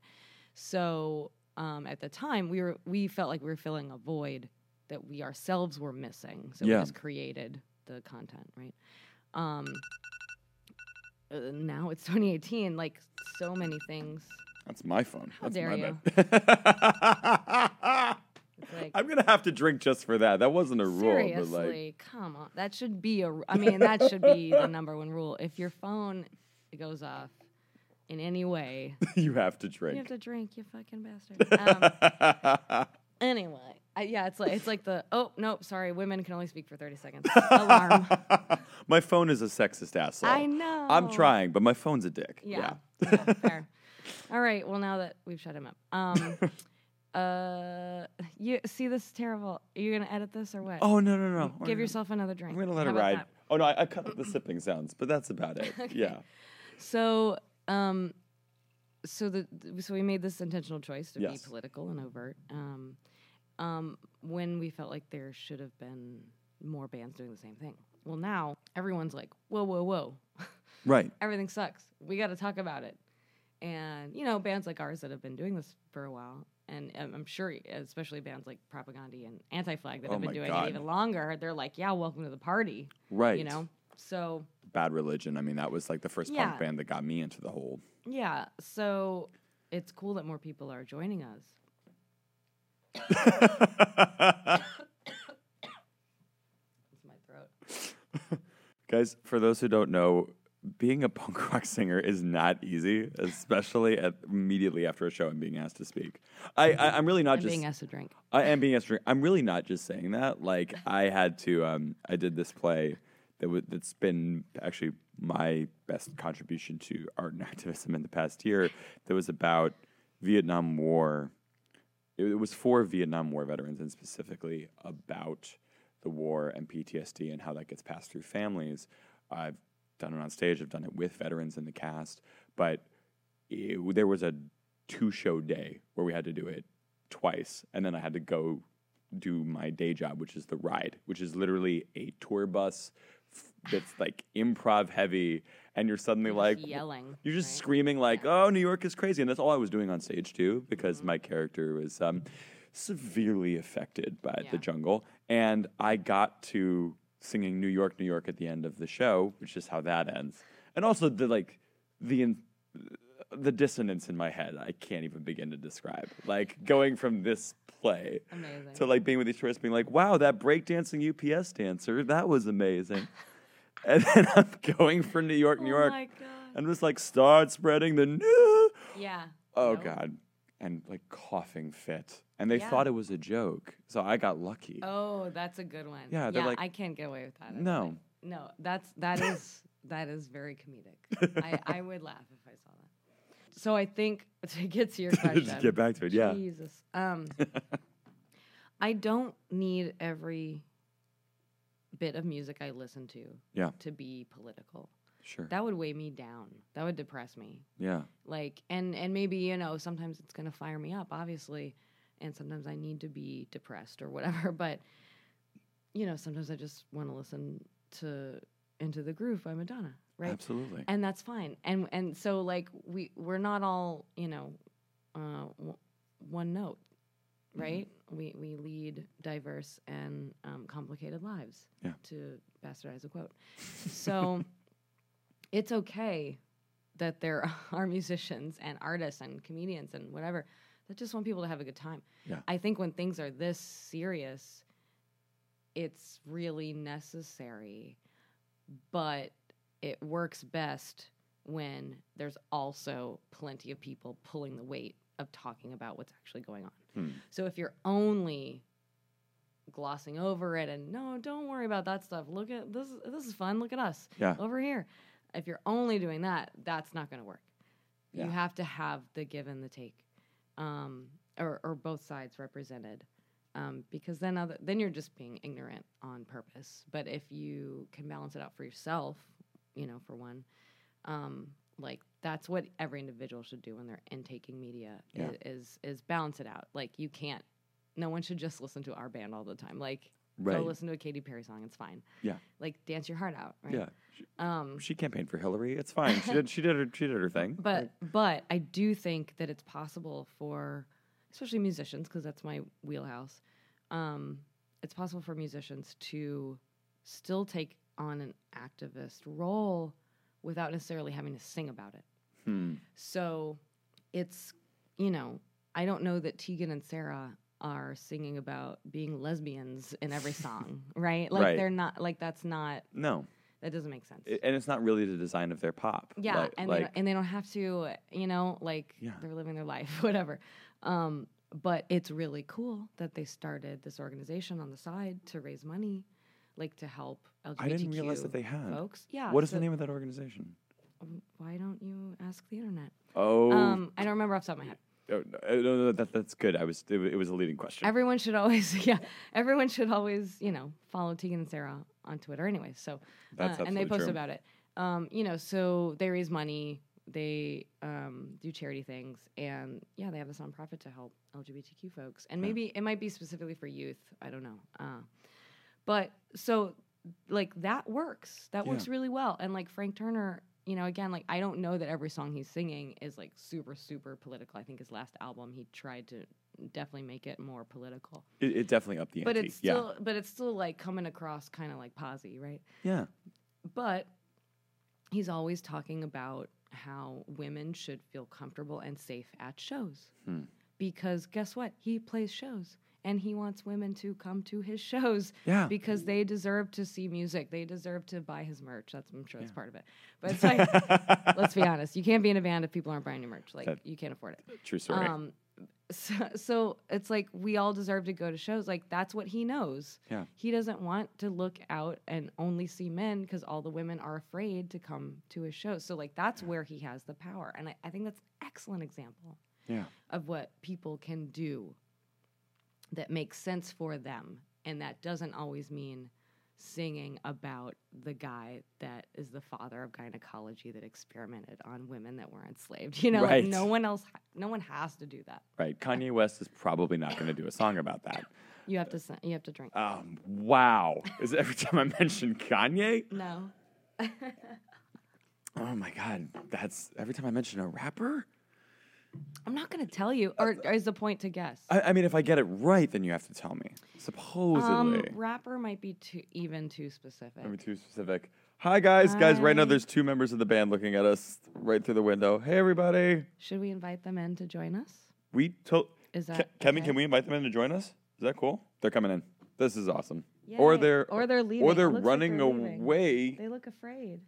So at the time, we felt like we were filling a void that we ourselves were missing, so we just created the content, right? Now it's 2018, so many things. That's my phone. How dare you? Bad. I'm going to have to drink just for that. That wasn't a rule. Seriously, come on. That should be that should be the number one rule. If your phone goes off in any way. You have to drink. You have to drink, you fucking bastard. Anyway. It's like the, oh, nope, sorry, women can only speak for 30 seconds. Alarm. My phone is a sexist asshole. I know. I'm trying, but my phone's a dick. Yeah, fair. All right, well, now that we've shut him up. You see, this is terrible. Are you gonna edit this or what? Oh no! Give yourself another drink. I'm gonna let it ride. That? Oh no, I cut the sipping sounds, but that's about it. Okay. Yeah. So, so we made this intentional choice to be political and overt. When we felt like there should have been more bands doing the same thing. Well, now everyone's like, whoa, right? Everything sucks. We got to talk about it, and bands like ours that have been doing this for a while. And I'm sure, especially bands like Propaganda and Anti-Flag that have been doing it even longer, they're like, welcome to the party. Right. So. Bad Religion. I mean, that was like the first punk band that got me into the whole. Yeah, so it's cool that more people are joining us. Guys, for those who don't know, being a punk rock singer is not easy, especially immediately after a show and being asked to speak. I'm really not just being asked to drink. I am being asked to drink. I'm really not just saying that. Like, I had to. I did this play that's been actually my best contribution to art and activism in the past year. That was about Vietnam War. It was for Vietnam War veterans and specifically about the war and PTSD and how that gets passed through families. I've done it on stage. I've done it with veterans in the cast. But there was a two-show day where we had to do it twice. And then I had to go do my day job, which is the ride, which is literally a tour bus that's like improv heavy. And you're suddenly like yelling. You're just screaming like, oh, New York is crazy. And that's all I was doing on stage, too, because my character was severely affected by the jungle. And I got to singing New York, New York at the end of the show, which is how that ends. And also the dissonance in my head, I can't even begin to describe. Like going from this play to like being with these tourists being like, wow, that breakdancing UPS dancer, that was amazing. And then I'm going for New York, New York. And just like start spreading the new. Yeah. Oh, God. And like coughing fit. And they thought it was a joke. So I got lucky. Oh, that's a good one. Yeah, they're like, I can't get away with that. No. No, that is very comedic. I would laugh if I saw that. So I think to get to your question. Just get back to it, yeah. Jesus. I don't need every bit of music I listen to to be political. Sure. That would weigh me down. That would depress me. Yeah. Like, and maybe, you know, sometimes it's going to fire me up, obviously. And sometimes I need to be depressed or whatever. But, you know, sometimes I just want to listen to Into the Groove by Madonna, right? Absolutely. And that's fine. And so, like, we're not all, you know, one note, right? Mm-hmm. We lead diverse and complicated lives, to bastardize a quote. So... It's okay that there are musicians and artists and comedians and whatever that just want people to have a good time. Yeah. I think when things are this serious, it's really necessary, but it works best when there's also plenty of people pulling the weight of talking about what's actually going on. So if you're only glossing over it and, no, don't worry about that stuff. Look at this. This is fun. Look at us over here. If you're only doing that, that's not going to work. Yeah. You have to have the give and the take, or both sides represented, because then you're just being ignorant on purpose. But if you can balance it out for yourself, you know, for one, like that's what every individual should do when they're intaking media is balance it out. Like you can't. No one should just listen to our band all the time. Like. Right. Go listen to a Katy Perry song. It's fine. Yeah. Like dance your heart out. Right? Yeah. She campaigned for Hillary. It's fine. She did her thing. But like. But I do think that it's possible for, especially musicians, because that's my wheelhouse. It's possible for musicians to still take on an activist role without necessarily having to sing about it. So it's, you know, I don't know that Tegan and Sarah are singing about being lesbians in every song, right? Like they're not, like that's not. No, that doesn't make sense. And it's not really the design of their pop. Yeah, like, and they don't have to, you know, like they're living their life, whatever. But it's really cool that they started this organization on the side to raise money, like to help LGBTQ I didn't realize that they had folks. Yeah. What is the name of that organization? Why don't you ask the internet? Oh, I don't remember off the top of my head. Oh, no, that's good. It was a leading question. Everyone should always, you know, follow Tegan and Sarah on Twitter anyway. So, that's and they post about it. You know, so they raise money, they do charity things, and they have this nonprofit to help LGBTQ folks. And maybe it might be specifically for youth. I don't know. But so, like that works. That works really well. And like Frank Turner. You know, again, like, I don't know that every song he's singing is, like, super, super political. I think his last album, he tried to definitely make it more political. It definitely upped the ante, but it's still, like, coming across kind of like posy, right? Yeah. But he's always talking about how women should feel comfortable and safe at shows. Hmm. Because guess what? He plays shows. And he wants women to come to his shows because they deserve to see music. They deserve to buy his merch. I'm sure that's part of it. But it's like, let's be honest. You can't be in a band if people aren't buying your merch. Like, that, you can't afford it. True story. So it's like we all deserve to go to shows. Like, that's what he knows. Yeah. He doesn't want to look out and only see men because all the women are afraid to come to his shows. So, like, that's where he has the power. And I think that's an excellent example of what people can do that makes sense for them, and that doesn't always mean singing about the guy that is the father of gynecology that experimented on women that were enslaved. You know, right. Like no one has to do that. Right. Kanye West is probably not going to do a song about that. You have to drink. Wow. Is it every time I mention Kanye? No. Oh my God, that's every time I mention a rapper. I'm not going to tell you, or is the point to guess? I mean, if I get it right, then you have to tell me. Supposedly. Rapper might be too specific. I mean, too specific. Hi, guys. Hi. Guys, right now there's two members of the band looking at us right through the window. Hey, everybody. Should we invite them in to join us? Kevin, okay? Can we invite them in to join us? Is that cool? They're coming in. This is awesome. Yay. Or they're leaving. Or they're running away. They look afraid.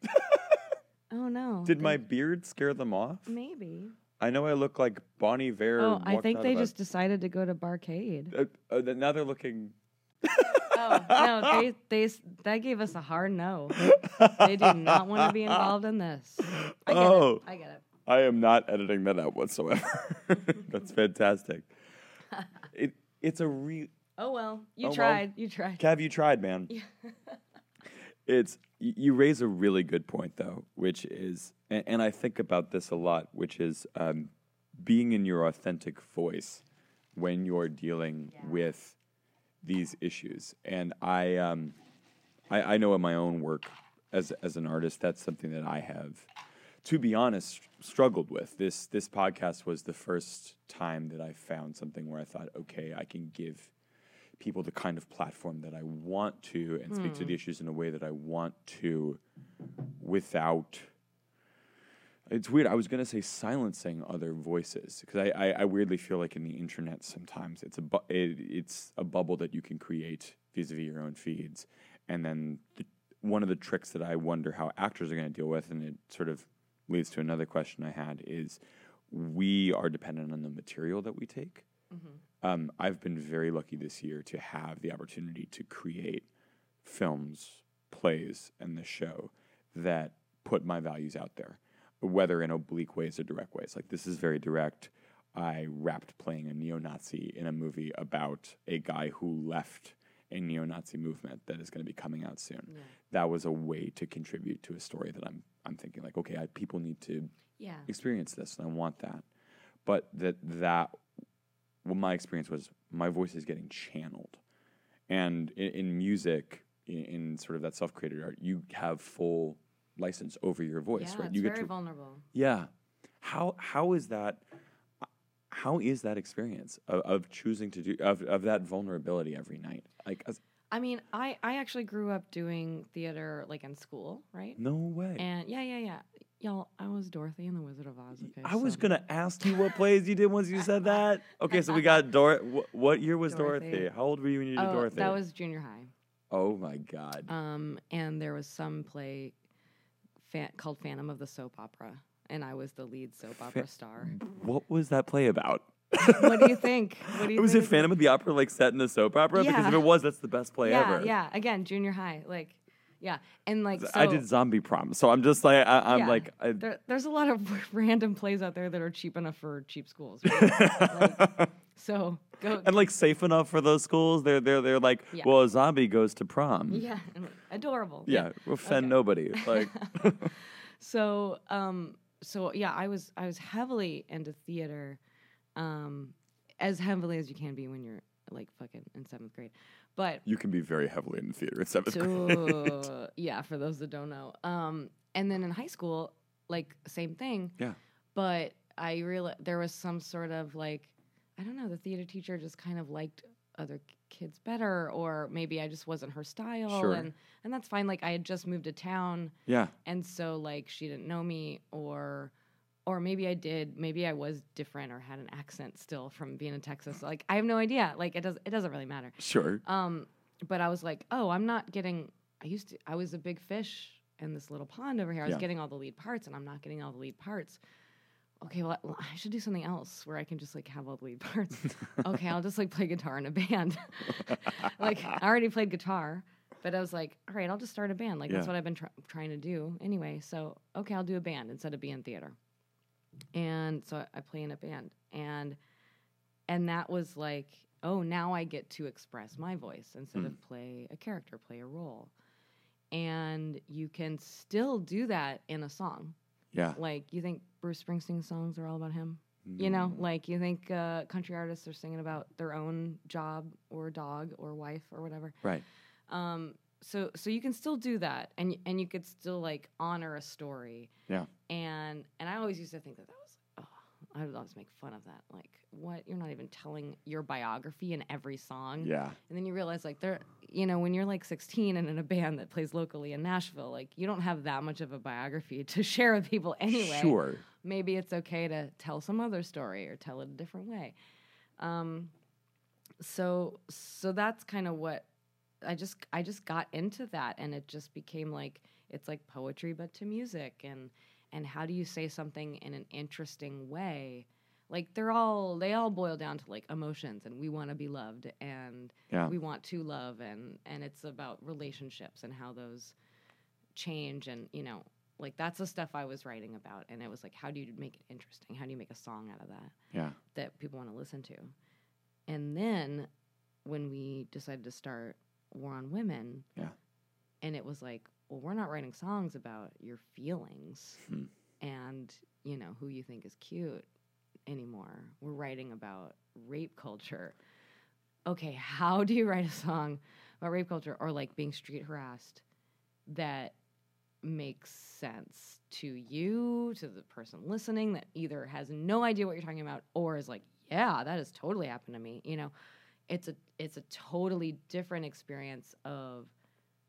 Oh, no. Did my beard scare them off? Maybe. I know I look like Bon Iver. Oh, I think they just decided to go to Barcade. Now they're looking. Oh, no, that gave us a hard no. They do not want to be involved in this. I get it. I am not editing that out whatsoever. That's fantastic. It's a real. Oh, well, you tried. Cav, you tried, man. Yeah. You raise a really good point, though, which is, and I think about this a lot, which is being in your authentic voice when you're dealing with these issues. And I know in my own work as an artist, that's something that I have, to be honest, struggled with. This podcast was the first time that I found something where I thought, okay, I can give people the kind of platform that I want to and speak to the issues in a way that I want to without... It's weird. I was going to say silencing other voices because I weirdly feel like in the internet sometimes it's a bubble that you can create vis-a-vis your own feeds. And then one of the tricks that I wonder how actors are going to deal with, and it sort of leads to another question I had, is we are dependent on the material that we take. Mm-hmm. I've been very lucky this year to have the opportunity to create films, plays, and the show that put my values out there, whether in oblique ways or direct ways. Like, this is very direct. I rapped playing a neo-Nazi in a movie about a guy who left a neo-Nazi movement that is going to be coming out soon. Yeah. That was a way to contribute to a story that I'm thinking, like, okay, people need to experience this, and I want that. But well, my experience was my voice is getting channeled. And in music, in sort of that self-created art, you have full license over your voice, right? You get very vulnerable. Yeah. How is that experience of choosing to do of that vulnerability every night? Like, I actually grew up doing theater, like, in school, right? No way. And yeah. Y'all, I was Dorothy in The Wizard of Oz. Okay, I was going to ask you what plays you did once you said that. Okay, so we got Dorothy. What year was Dorothy? How old were you when you did Dorothy? That was junior high. Oh, my God. And there was some play called Phantom of the Soap Opera, and I was the lead soap opera star. What was that play about? What do you think? Was it Phantom of the Opera, like, set in a soap opera? Yeah. Because if it was, that's the best play ever. Yeah, again, junior high, like... Yeah, and like so, I did Zombie Prom, so I'm just like there's a lot of random plays out there that are cheap enough for cheap schools, right? And like safe enough for those schools. They're like, well, a zombie goes to prom. Yeah, adorable. Yeah, offend nobody. Like, so I was heavily into theater, as heavily as you can be when you're like fucking in seventh grade. But you can be very heavily in theater at seventh grade. Yeah, for those that don't know. And then in high school, like, same thing. Yeah. But I realized there was some sort of, like, I don't know, the theater teacher just kind of liked other kids better, or maybe I just wasn't her style. Sure. And that's fine. Like, I had just moved to town. Yeah. And so, like, she didn't know me, or maybe I did. Maybe I was different or had an accent still from being in Texas. Like, I have no idea. Like, it doesn't really matter. Sure. But I was like, oh, I'm not getting... I was a big fish in this little pond over here. I was getting all the lead parts, and I'm not getting all the lead parts. Okay, well, I should do something else where I can just, like, have all the lead parts. Okay, I'll just, like, play guitar in a band. Like, I already played guitar, but I was like, all right, I'll just start a band. Like, that's what I've been trying to do anyway. So, okay, I'll do a band instead of being in theater. And so I play in a band. And that was, like, oh, now I get to express my voice instead of play a character, play a role. And you can still do that in a song. Yeah. Like, you think Bruce Springsteen's songs are all about him? Mm. You know, like, you think country artists are singing about their own job or dog or wife or whatever. Right. So you can still do that, and you could still, like, honor a story. Yeah. And I always used to think that was, I would always make fun of that. Like, what? You're not even telling your biography in every song. Yeah. And then you realize, like, when you're, like, 16 and in a band that plays locally in Nashville, like, you don't have that much of a biography to share with people anyway. Sure. Maybe it's okay to tell some other story or tell it a different way. So that's kind of what I just got into that, and it just became like, it's like poetry but to music, and how do you say something in an interesting way? Like, they all boil down to, like, emotions, and we want to be loved, and we want to love, and it's about relationships and how those change, and, you know, like, that's the stuff I was writing about, and it was like, how do you make it interesting? How do you make a song out of that? Yeah. That people want to listen to. And then when we decided to start War on Women, and it was like, well, we're not writing songs about your feelings and, you know, who you think is cute anymore. We're writing about rape culture. Okay, how do you write a song about rape culture or, like, being street harassed that makes sense to you, to the person listening that either has no idea what you're talking about or is like, yeah, that has totally happened to me. You know, it's a totally different experience of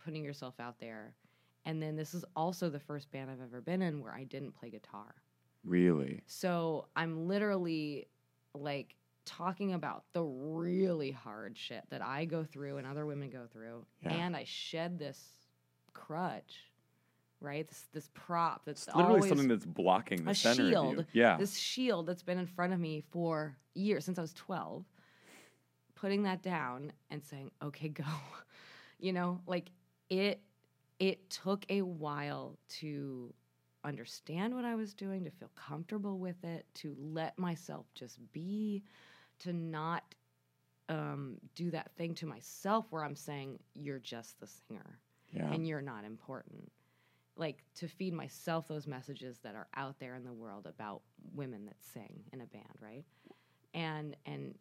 putting yourself out there. And then this is also the first band I've ever been in where I didn't play guitar. Really? So I'm literally, like, talking about the really hard shit that I go through and other women go through. Yeah. And I shed this crutch, right? This prop that's it's literally always something that's blocking the center shield, of you. Yeah. This shield that's been in front of me for years, since I was 12, putting that down and saying, okay, go. You know, like, it took a while to understand what I was doing, to feel comfortable with it, to let myself just be, to not do that thing to myself where I'm saying, you're just the singer and you're not important. Like, to feed myself those messages that are out there in the world about women that sing in a band, right? And I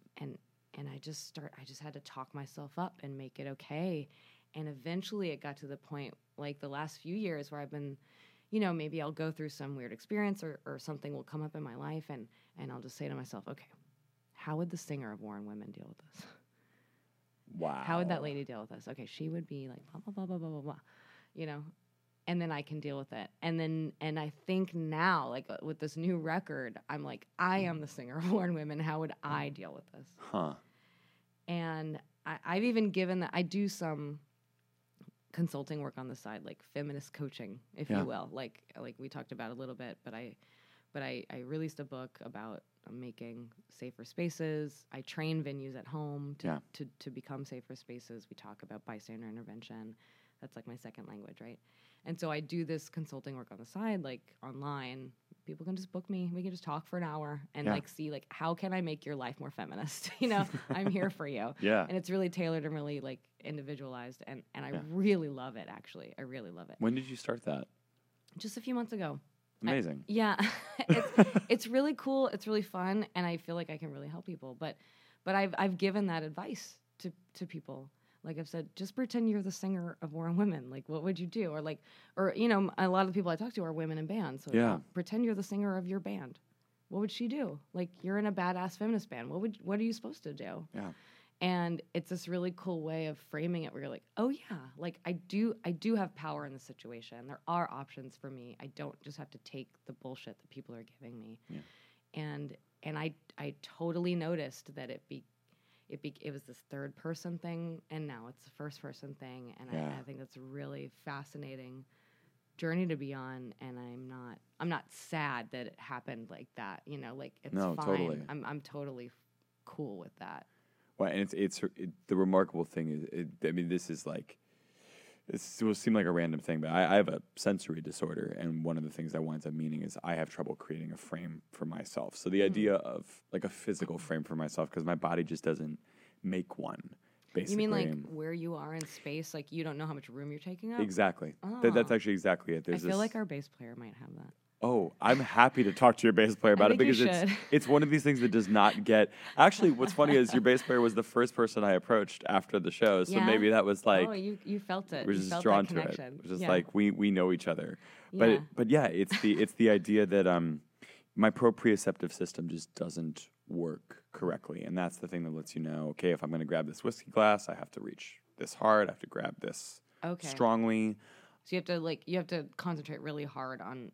just had to talk myself up and make it okay. And eventually it got to the point, like, the last few years where I've been, you know, maybe I'll go through some weird experience or something will come up in my life, and I'll just say to myself, okay, how would the singer of War on Women deal with this? Wow. How would that lady deal with this? Okay, she would be like, blah, blah, blah, blah, blah, blah, blah, you know? And then I can deal with it. And I think now, like, with this new record, I'm like, I am the singer of War on Women. How would I deal with this? Huh. And I've even given that. I do some consulting work on the side, like feminist coaching, if you will, like we talked about a little bit, but I released a book about making safer spaces. I train venues at home to become safer spaces. We talk about bystander intervention. That's, like, my second language, right? And so I do this consulting work on the side, like, online. People can just book me. We can just talk for an hour and like, see, like, how can I make your life more feminist? You know, I'm here for you. Yeah. And it's really tailored and really, like, individualized. And I really love it, actually. I really love it. When did you start that? Just a few months ago. Amazing. It's really cool. It's really fun. And I feel like I can really help people. But I've given that advice to people. Like, I've said, just pretend you're the singer of War on Women. Like, what would you do? Or, like, or, you know, a lot of the people I talk to are women in bands. So pretend you're the singer of your band. What would she do? Like, you're in a badass feminist band. What are you supposed to do? Yeah. And it's this really cool way of framing it where you're like, oh yeah, like I do have power in the situation. There are options for me. I don't just have to take the bullshit that people are giving me. Yeah. And I totally noticed that it was this third person thing, and now it's a first person thing, and yeah. I think that's a really fascinating journey to be on, and I'm not sad that it happened like that, you know, like it's fine. Totally. I'm totally cool with that. Well, and it's the remarkable thing is, this is like, it will seem like a random thing, but I have a sensory disorder, and one of the things that winds up meaning is I have trouble creating a frame for myself. So the idea of like a physical frame for myself, because my body just doesn't make one. Basically. You mean like where you are in space? Like you don't know how much room you're taking up? Exactly. Oh. That's actually exactly it. I feel like our bass player might have that. Oh, I'm happy to talk to your bass player about it, because it's one of these things that does not get... Actually, what's funny is your bass player was the first person I approached after the show, so maybe that was like... Oh, you felt it. We're just drawn to it. We're just like, we know each other. But it's the idea that my proprioceptive system just doesn't work correctly, and that's the thing that lets you know, okay, if I'm going to grab this whiskey glass, I have to reach this hard, I have to grab this strongly... So you have to concentrate really hard on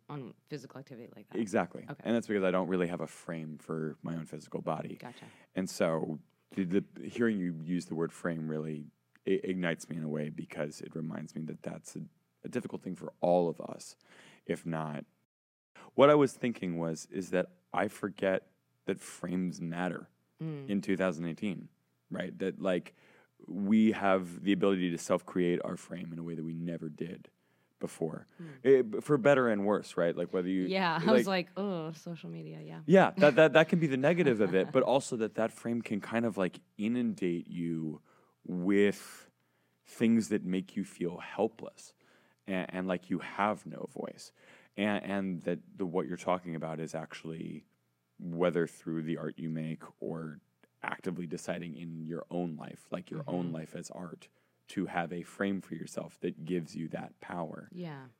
physical activity like that. Exactly. Okay. And that's because I don't really have a frame for my own physical body. Gotcha. And so the hearing you use the word frame really ignites me in a way, because it reminds me that that's a difficult thing for all of us, if not. What I was thinking is that I forget that frames matter in 2018, right? That like we have the ability to self-create our frame in a way that we never did before, for better and worse, right? Like whether you, I was like, oh, social media, that can be the negative of it, but also that frame can kind of like inundate you with things that make you feel helpless and like you have no voice, and that what you're talking about is actually, whether through the art you make or actively deciding in your own life, like your own life as art, to have a frame for yourself that gives you that power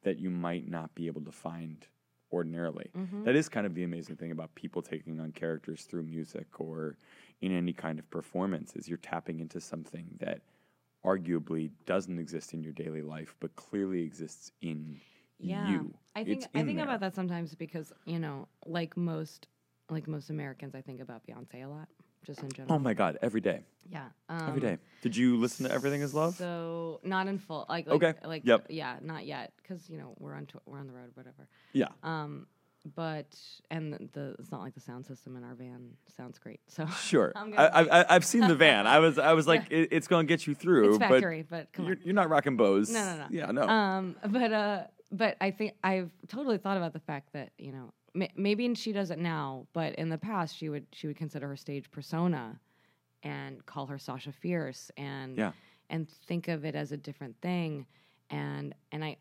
that you might not be able to find ordinarily. Mm-hmm. That is kind of the amazing thing about people taking on characters through music or in any kind of performance, is you're tapping into something that arguably doesn't exist in your daily life, but clearly exists in you. I think about that sometimes because, you know, like most Americans, I think about Beyonce a lot. Just in general. Oh my God, every day. Yeah. Every day. Did you listen to Everything Is Love? So, not in full. Not yet, because, you know, we're on the road, whatever. Yeah. But, and it's not like the sound system in our van sounds great, so. Sure. I've seen the van. I was like, it's going to get you through. It's factory, but come on. You're not rocking Bose. No. Yeah, no. But I think I've totally thought about the fact that, you know, maybe she does it now, but in the past she would consider her stage persona and call her Sasha Fierce and think of it as a different thing. And I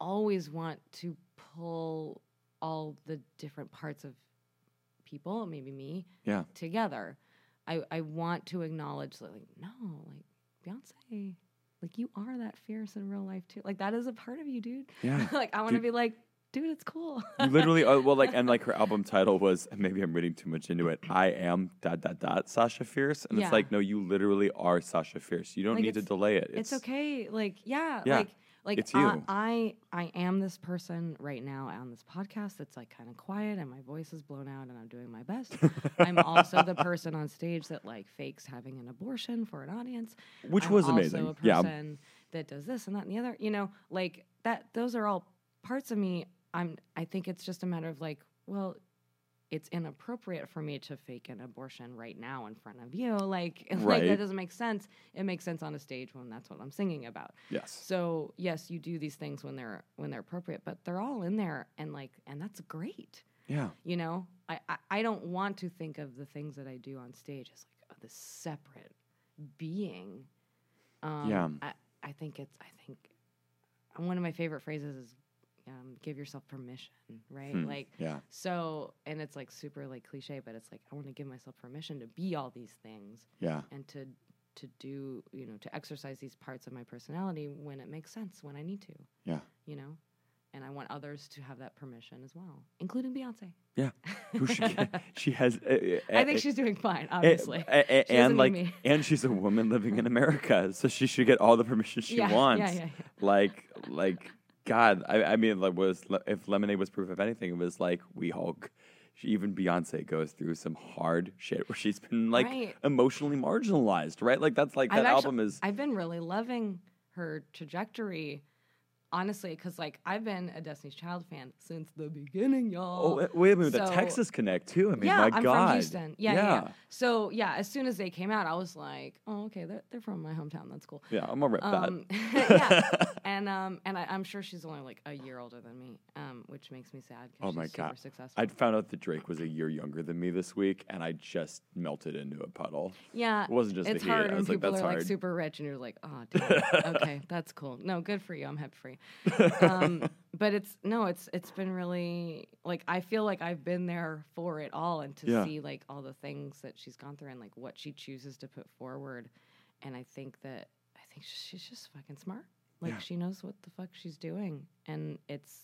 always want to pull all the different parts of people, maybe me, together. I want to acknowledge that, like, no, like Beyonce, like you are that fierce in real life too. Like that is a part of you, dude. Yeah. Like I want to be like, dude, it's cool. You literally, her album title was, and maybe I'm reading too much into it, I am ... Sasha Fierce. And it's like, no, you literally are Sasha Fierce. You don't need to delay it. It's okay. It's you. I am this person right now on this podcast that's like kind of quiet and my voice is blown out and I'm doing my best. I'm also the person on stage that like fakes having an abortion for an audience. Which was amazing. I'm also a person that does this and that and the other. You know, like that, those are all parts of me. I think it's just a matter of like, well, it's inappropriate for me to fake an abortion right now in front of you. Like that doesn't make sense. It makes sense on a stage when that's what I'm singing about. Yes. So yes, you do these things when they're appropriate, but they're all in there and that's great. Yeah. You know, I don't want to think of the things that I do on stage as like this separate being. I think one of my favorite phrases is, give yourself permission, right? So, and it's like super like cliche, but it's like, I want to give myself permission to be all these things and to do, you know, to exercise these parts of my personality when it makes sense, when I need to, you know, And I want others to have that permission as well, including Beyonce. Yeah. She has... I think she's doing fine, obviously. And she's a woman living in America, so she should get all the permission she wants. Yeah. Like, God, I mean, like, if Lemonade was proof of anything, it was like, we Hulk. Even Beyonce goes through some hard shit where she's been, like, emotionally marginalized, right? Like, that's, like, that album is... I've been really loving her trajectory, honestly, because, like, I've been a Destiny's Child fan since the beginning, y'all. Oh, wait a minute. So, the Texas Connect, too. I mean, my God. Yeah, I'm from Houston. Yeah. So, as soon as they came out, I was like, oh, okay, they're from my hometown. That's cool. Yeah, I'm going to rip that. Yeah. And I'm sure she's only, like, a year older than me, which makes me sad because she's super successful. I found out that Drake was a year younger than me this week, and I just melted into a puddle. Yeah. It wasn't just the heat. I was like, that's hard. People are, like, super rich, and you're like, oh, damn. Okay, that's cool. No, good for you. I'm happy for you. But it's been really, like, I feel like I've been there for it all, and to see, like, all the things that she's gone through and, like, what she chooses to put forward. And I think she's just fucking smart. Like, she knows what the fuck she's doing. And it's,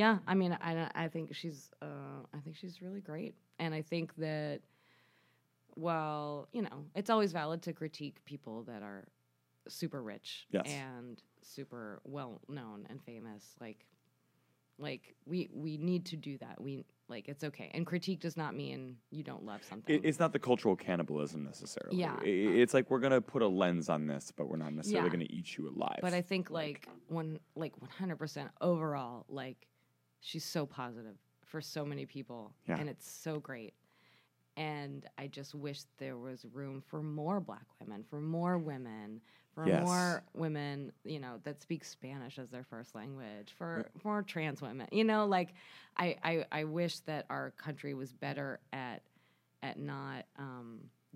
I mean, I think she's really great. And I think that, well, you know, it's always valid to critique people that are super rich and super well known and famous. Like we need to do that. We like it's okay. And critique does not mean you don't love something. It's not the cultural cannibalism necessarily. Yeah, it's like we're gonna put a lens on this, but we're not necessarily gonna eat you alive. But I think like 100% overall, like she's so positive for so many people, and it's so great. And I just wish there was room for more Black women, for more women, you know, that speak Spanish as their first language, for more trans women. You know, like, I wish that our country was better at not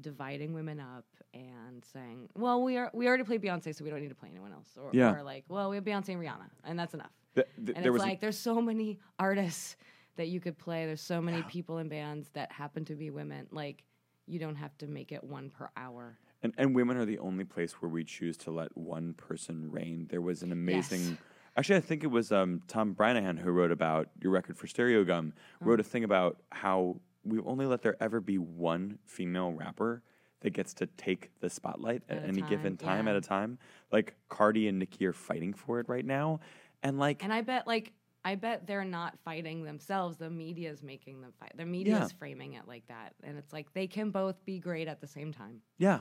dividing women up and saying, well, we already played Beyonce, so we don't need to play anyone else. Or like, well, we have Beyonce and Rihanna, and that's enough. And it's like, there's so many artists that you could play. There's so many people in bands that happen to be women. Like, you don't have to make it one per hour. And women are the only place where we choose to let one person reign. There was an amazing... Yes. Actually, I think it was Tom Branahan who wrote about your record for Stereo Gum, wrote a thing about how we only let there ever be one female rapper that gets to take the spotlight at any given time at a time. Like, Cardi and Nicki are fighting for it right now. And, like... And I bet they're not fighting themselves. The media's making them fight. The media's framing it like that. And it's like, they can both be great at the same time. Yeah.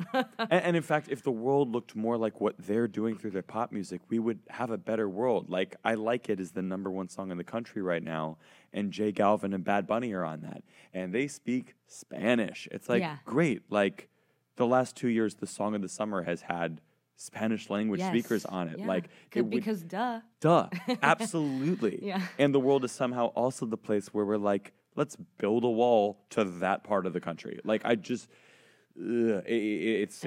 and in fact, if the world looked more like what they're doing through their pop music, we would have a better world. Like, I Like It is the #1 song in the country right now. And Jay Galvin and Bad Bunny are on that. And they speak Spanish. It's like, great. Like, the last 2 years, the Song of the Summer has had Spanish language speakers on it. Like because duh. Absolutely. And the world is somehow also the place where we're like, let's build a wall to that part of the country. Like, I just it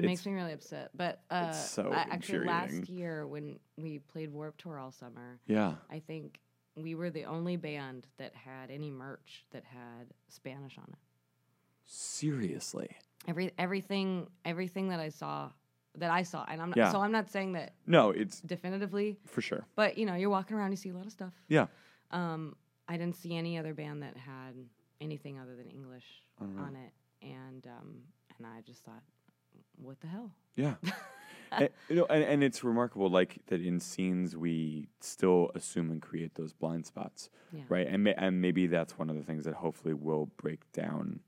makes me really upset. But it's so actually last year when we played Warped Tour all summer, I think we were the only band that had any merch that had Spanish on it. Seriously. Everything that I saw and I'm not, so I'm not saying that. No, it's definitively for sure. But you know, you're walking around, you see a lot of stuff. Yeah. I didn't see any other band that had anything other than English on it, and I just thought, what the hell? Yeah. and it's remarkable, like that in scenes we still assume and create those blind spots, right? And maybe that's one of the things that hopefully will break down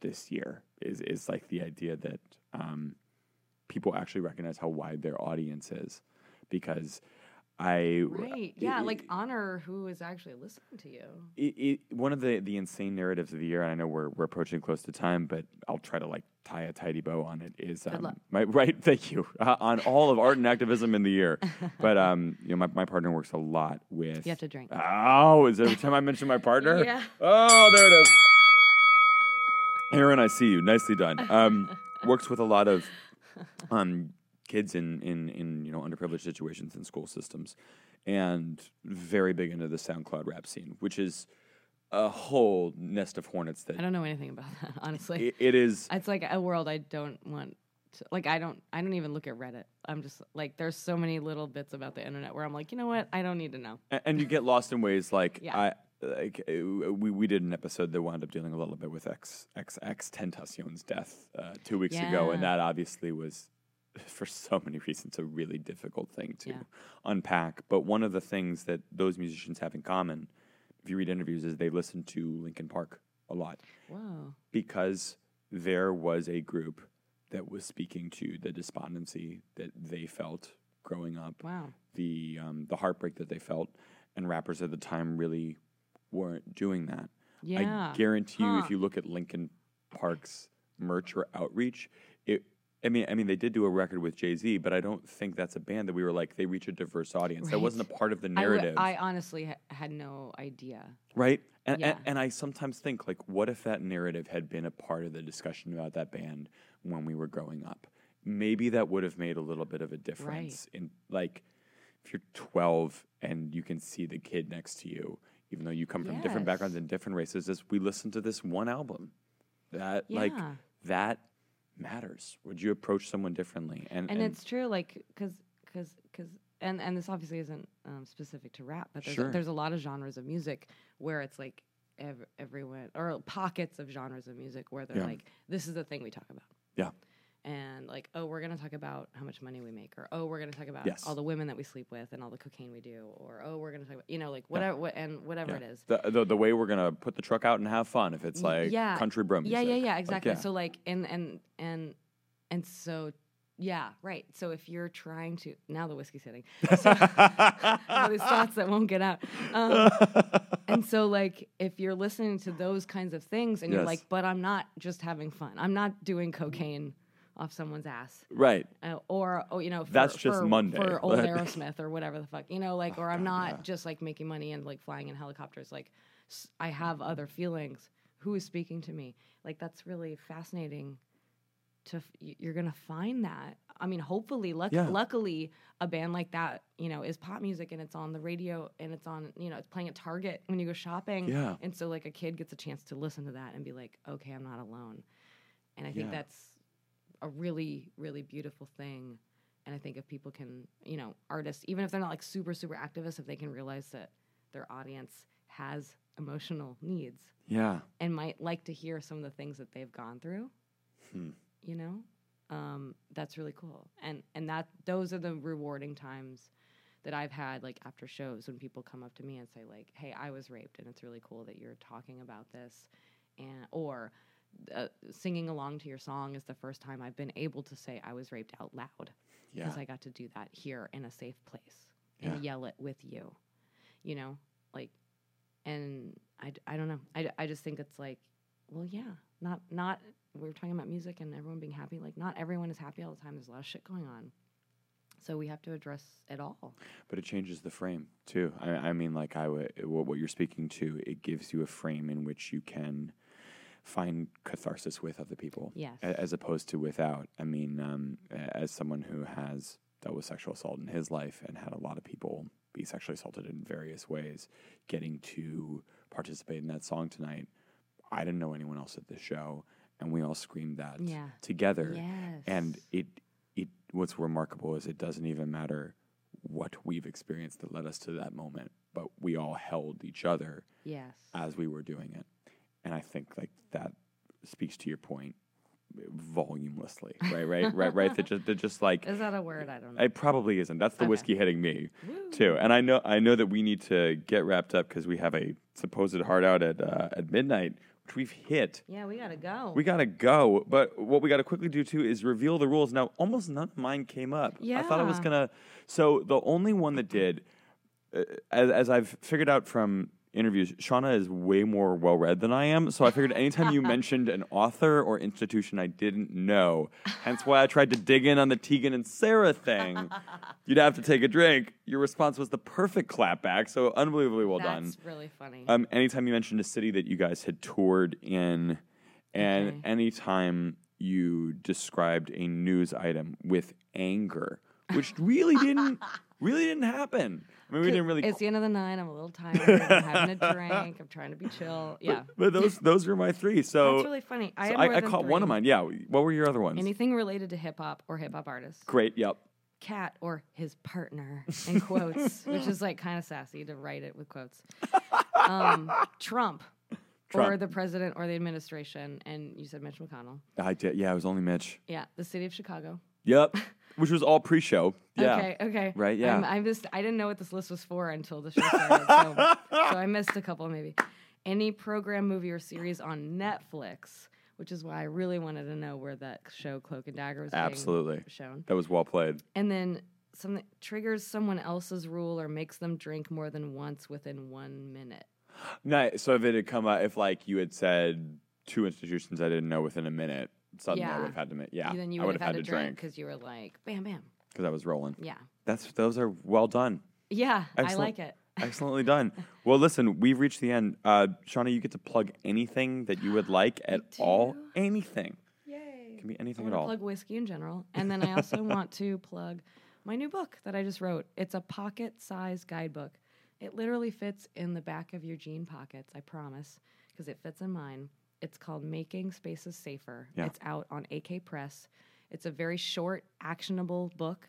this year is like the idea that. People actually recognize how wide their audience is, because honor who is actually listening to you. One of the insane narratives of the year, and I know we're approaching close to time, but I'll try to like tie a tidy bow on it. Is thank you on all of art and activism in the year. But you know, my partner works a lot with. You have to drink. Oh, is it every time I mention my partner? Yeah. Oh, there it is. Aaron, I see you. Nicely done. Works with a lot of. Kids in you know, underprivileged situations in school systems, and very big into the SoundCloud rap scene, which is a whole nest of hornets that I don't know anything about. Honestly, it is. It's like a world I don't want Like, I don't even look at Reddit. I'm just like, there's so many little bits about the internet where I'm like, you know what? I don't need to know. And you get lost in ways like, yeah. We did an episode that wound up dealing a little bit with X Tentacion's death 2 weeks ago. And that obviously was, for so many reasons, a really difficult thing to unpack. But one of the things that those musicians have in common, if you read interviews, is they listen to Linkin Park a lot. Wow. Because there was a group that was speaking to the despondency that they felt growing up, the heartbreak that they felt, and rappers at the time really weren't doing that. Yeah. I guarantee you, if you look at Linkin Park's merch or outreach, I mean, they did do a record with Jay-Z, but I don't think that's a band that we were like, they reach a diverse audience. Right. That wasn't a part of the narrative. I honestly had no idea. Right? And I sometimes think, like, what if that narrative had been a part of the discussion about that band when we were growing up? Maybe that would have made a little bit of a difference. Right. In, like, if you're 12 and you can see the kid next to you, even though you come from different backgrounds and different races, as we listen to this one album, that, like, that matters. Would you approach someone differently? And it's true, like, because this obviously isn't specific to rap, but there's a lot of genres of music where it's like everyone, or pockets of genres of music where they're like, this is the thing we talk about. Yeah. And like, oh, we're going to talk about how much money we make, or oh, we're going to talk about all the women that we sleep with and all the cocaine we do, or oh, we're going to talk about, you know, like whatever and whatever it is. The way we're going to put the truck out and have fun, if it's like country bro music. Yeah, exactly. Like, so like and so right. So if you're trying to, now the whiskey's hitting. So all these thoughts that won't get out. And so like, if you're listening to those kinds of things and you're like, but I'm not just having fun. I'm not doing cocaine off someone's ass. Right. You know, that's just Monday. For old Aerosmith or whatever the fuck, you know, like, or I'm not just like making money and like flying in helicopters. Like, I have other feelings. Who is speaking to me? Like, that's really fascinating to, you're going to find that. I mean, hopefully, luckily a band like that, you know, is pop music and it's on the radio and it's on, you know, it's playing at Target when you go shopping. Yeah. And so like a kid gets a chance to listen to that and be like, okay, I'm not alone. And I think that's a really, really beautiful thing. And I think if people can, you know, artists, even if they're not like super, super activists, if they can realize that their audience has emotional needs and might like to hear some of the things that they've gone through, you know, that's really cool. And that, those are the rewarding times that I've had, like after shows, when people come up to me and say like, hey, I was raped and it's really cool that you're talking about this, and, or, singing along to your song is the first time I've been able to say I was raped out loud, because I got to do that here in a safe place and yell it with you, you know, like, and I don't know. I just think it's like, well, not we're talking about music and everyone being happy. Like, not everyone is happy all the time. There's a lot of shit going on. So we have to address it all. But it changes the frame too. I mean, like what you're speaking to, it gives you a frame in which you can find catharsis with other people, as opposed to without. I mean, as someone who has dealt with sexual assault in his life and had a lot of people be sexually assaulted in various ways, getting to participate in that song tonight, I didn't know anyone else at the show, and we all screamed that together. Yes. And it what's remarkable is it doesn't even matter what we've experienced that led us to that moment, but we all held each other as we were doing it. And I think like that speaks to your point voluminously, right. They're just like, is that a word? I don't know. It probably isn't. That's the whiskey hitting me too. And I know that we need to get wrapped up because we have a supposed hard out at midnight, which we've hit. Yeah, we gotta go. But what we gotta quickly do too is reveal the rules. Now, almost none of mine came up. Yeah. I thought I was gonna. So the only one that did, as I've figured out from interviews, Shauna is way more well-read than I am, so I figured anytime you mentioned an author or institution I didn't know, hence why I tried to dig in on the Tegan and Sarah thing, you'd have to take a drink. Your response was the perfect clap back, so unbelievably well done. That's really funny. Anytime you mentioned a city that you guys had toured in, and anytime you described a news item with anger, which really didn't really didn't happen. I mean, we didn't really. It's the end of the night. I'm a little tired. I'm having a drink. I'm trying to be chill. Yeah. But those were my three. So that's really funny. I caught one of mine. Yeah. What were your other ones? Anything related to hip hop or hip hop artists. Great. Yep. Cat or his partner in quotes, which is like kind of sassy to write it with quotes. Trump or the president or the administration, and you said Mitch McConnell. I did. Yeah, it was only Mitch. Yeah, the city of Chicago. Yep, which was all pre-show. Yeah. Okay. Right. Yeah. I didn't know what this list was for until the show started, so I missed a couple maybe. Any program, movie, or series on Netflix. Which is why I really wanted to know where that show Cloak and Dagger was being shown. That was well played. And then something that triggers someone else's rule or makes them drink more than once within 1 minute. Nice. So if it had come out, if like you had said two institutions I didn't know within a minute, suddenly I would have had to. Yeah, then you would have had to drink because you were like, bam, bam. Because I was rolling. Yeah. Those are well done. Yeah, excellent. I like it. Excellently done. Well, listen, we've reached the end. Shauna, you get to plug anything that you would like at all. Anything. Yay. It can be anything at all. I plug whiskey in general. And then I also want to plug my new book that I just wrote. It's a pocket-sized guidebook. It literally fits in the back of your jean pockets, I promise, because it fits in mine. It's called Making Spaces Safer. Yeah. It's out on AK Press. It's a very short, actionable book.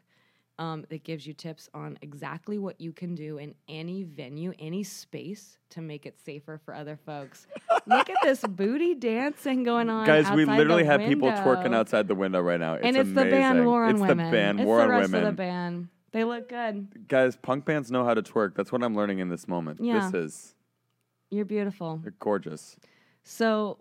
That gives you tips on exactly what you can do in any venue, any space to make it safer for other folks. Look at this booty dancing going on. Guys, we literally have people twerking outside the window right now. It's amazing. And it's the band War on Women. It's the band War on Women. It's the rest of the band. They look good. Guys, punk bands know how to twerk. That's what I'm learning in this moment. Yeah. This is. You're beautiful. You're gorgeous. So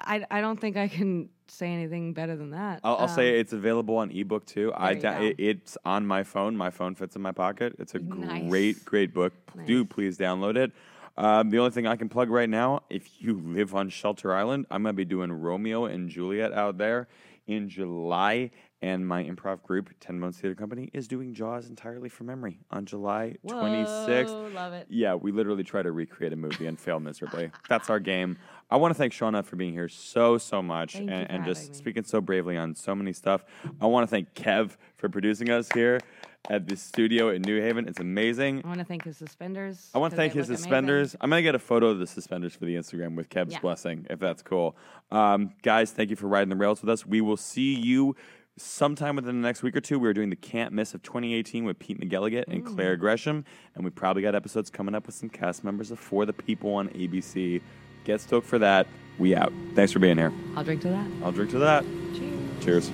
I don't think I can say anything better than that. I'll say it's available on ebook too. It's on my phone. My phone fits in my pocket. It's a great book. Nice. Do please download it. The only thing I can plug right now, if you live on Shelter Island, I'm going to be doing Romeo and Juliet out there in July. And my improv group, 10 Bones Theater Company, is doing Jaws entirely from memory on July 26th. Whoa, love it. Yeah, we literally try to recreate a movie and fail miserably. That's our game. I want to thank Shauna for being here so much and just speaking so bravely on so many stuff. I want to thank Kev for producing us here at the studio in New Haven. It's amazing. I want to thank his suspenders. Amazing. I'm going to get a photo of the suspenders for the Instagram with Kev's blessing, if that's cool. Guys, thank you for riding the rails with us. We will see you sometime within the next week or two. We are doing the Can't Miss of 2018 with Pete McGilligan and Claire Gresham, and we probably got episodes coming up with some cast members of For the People on ABC. Get stoked for that. We out. Thanks for being here. I'll drink to that. Cheers.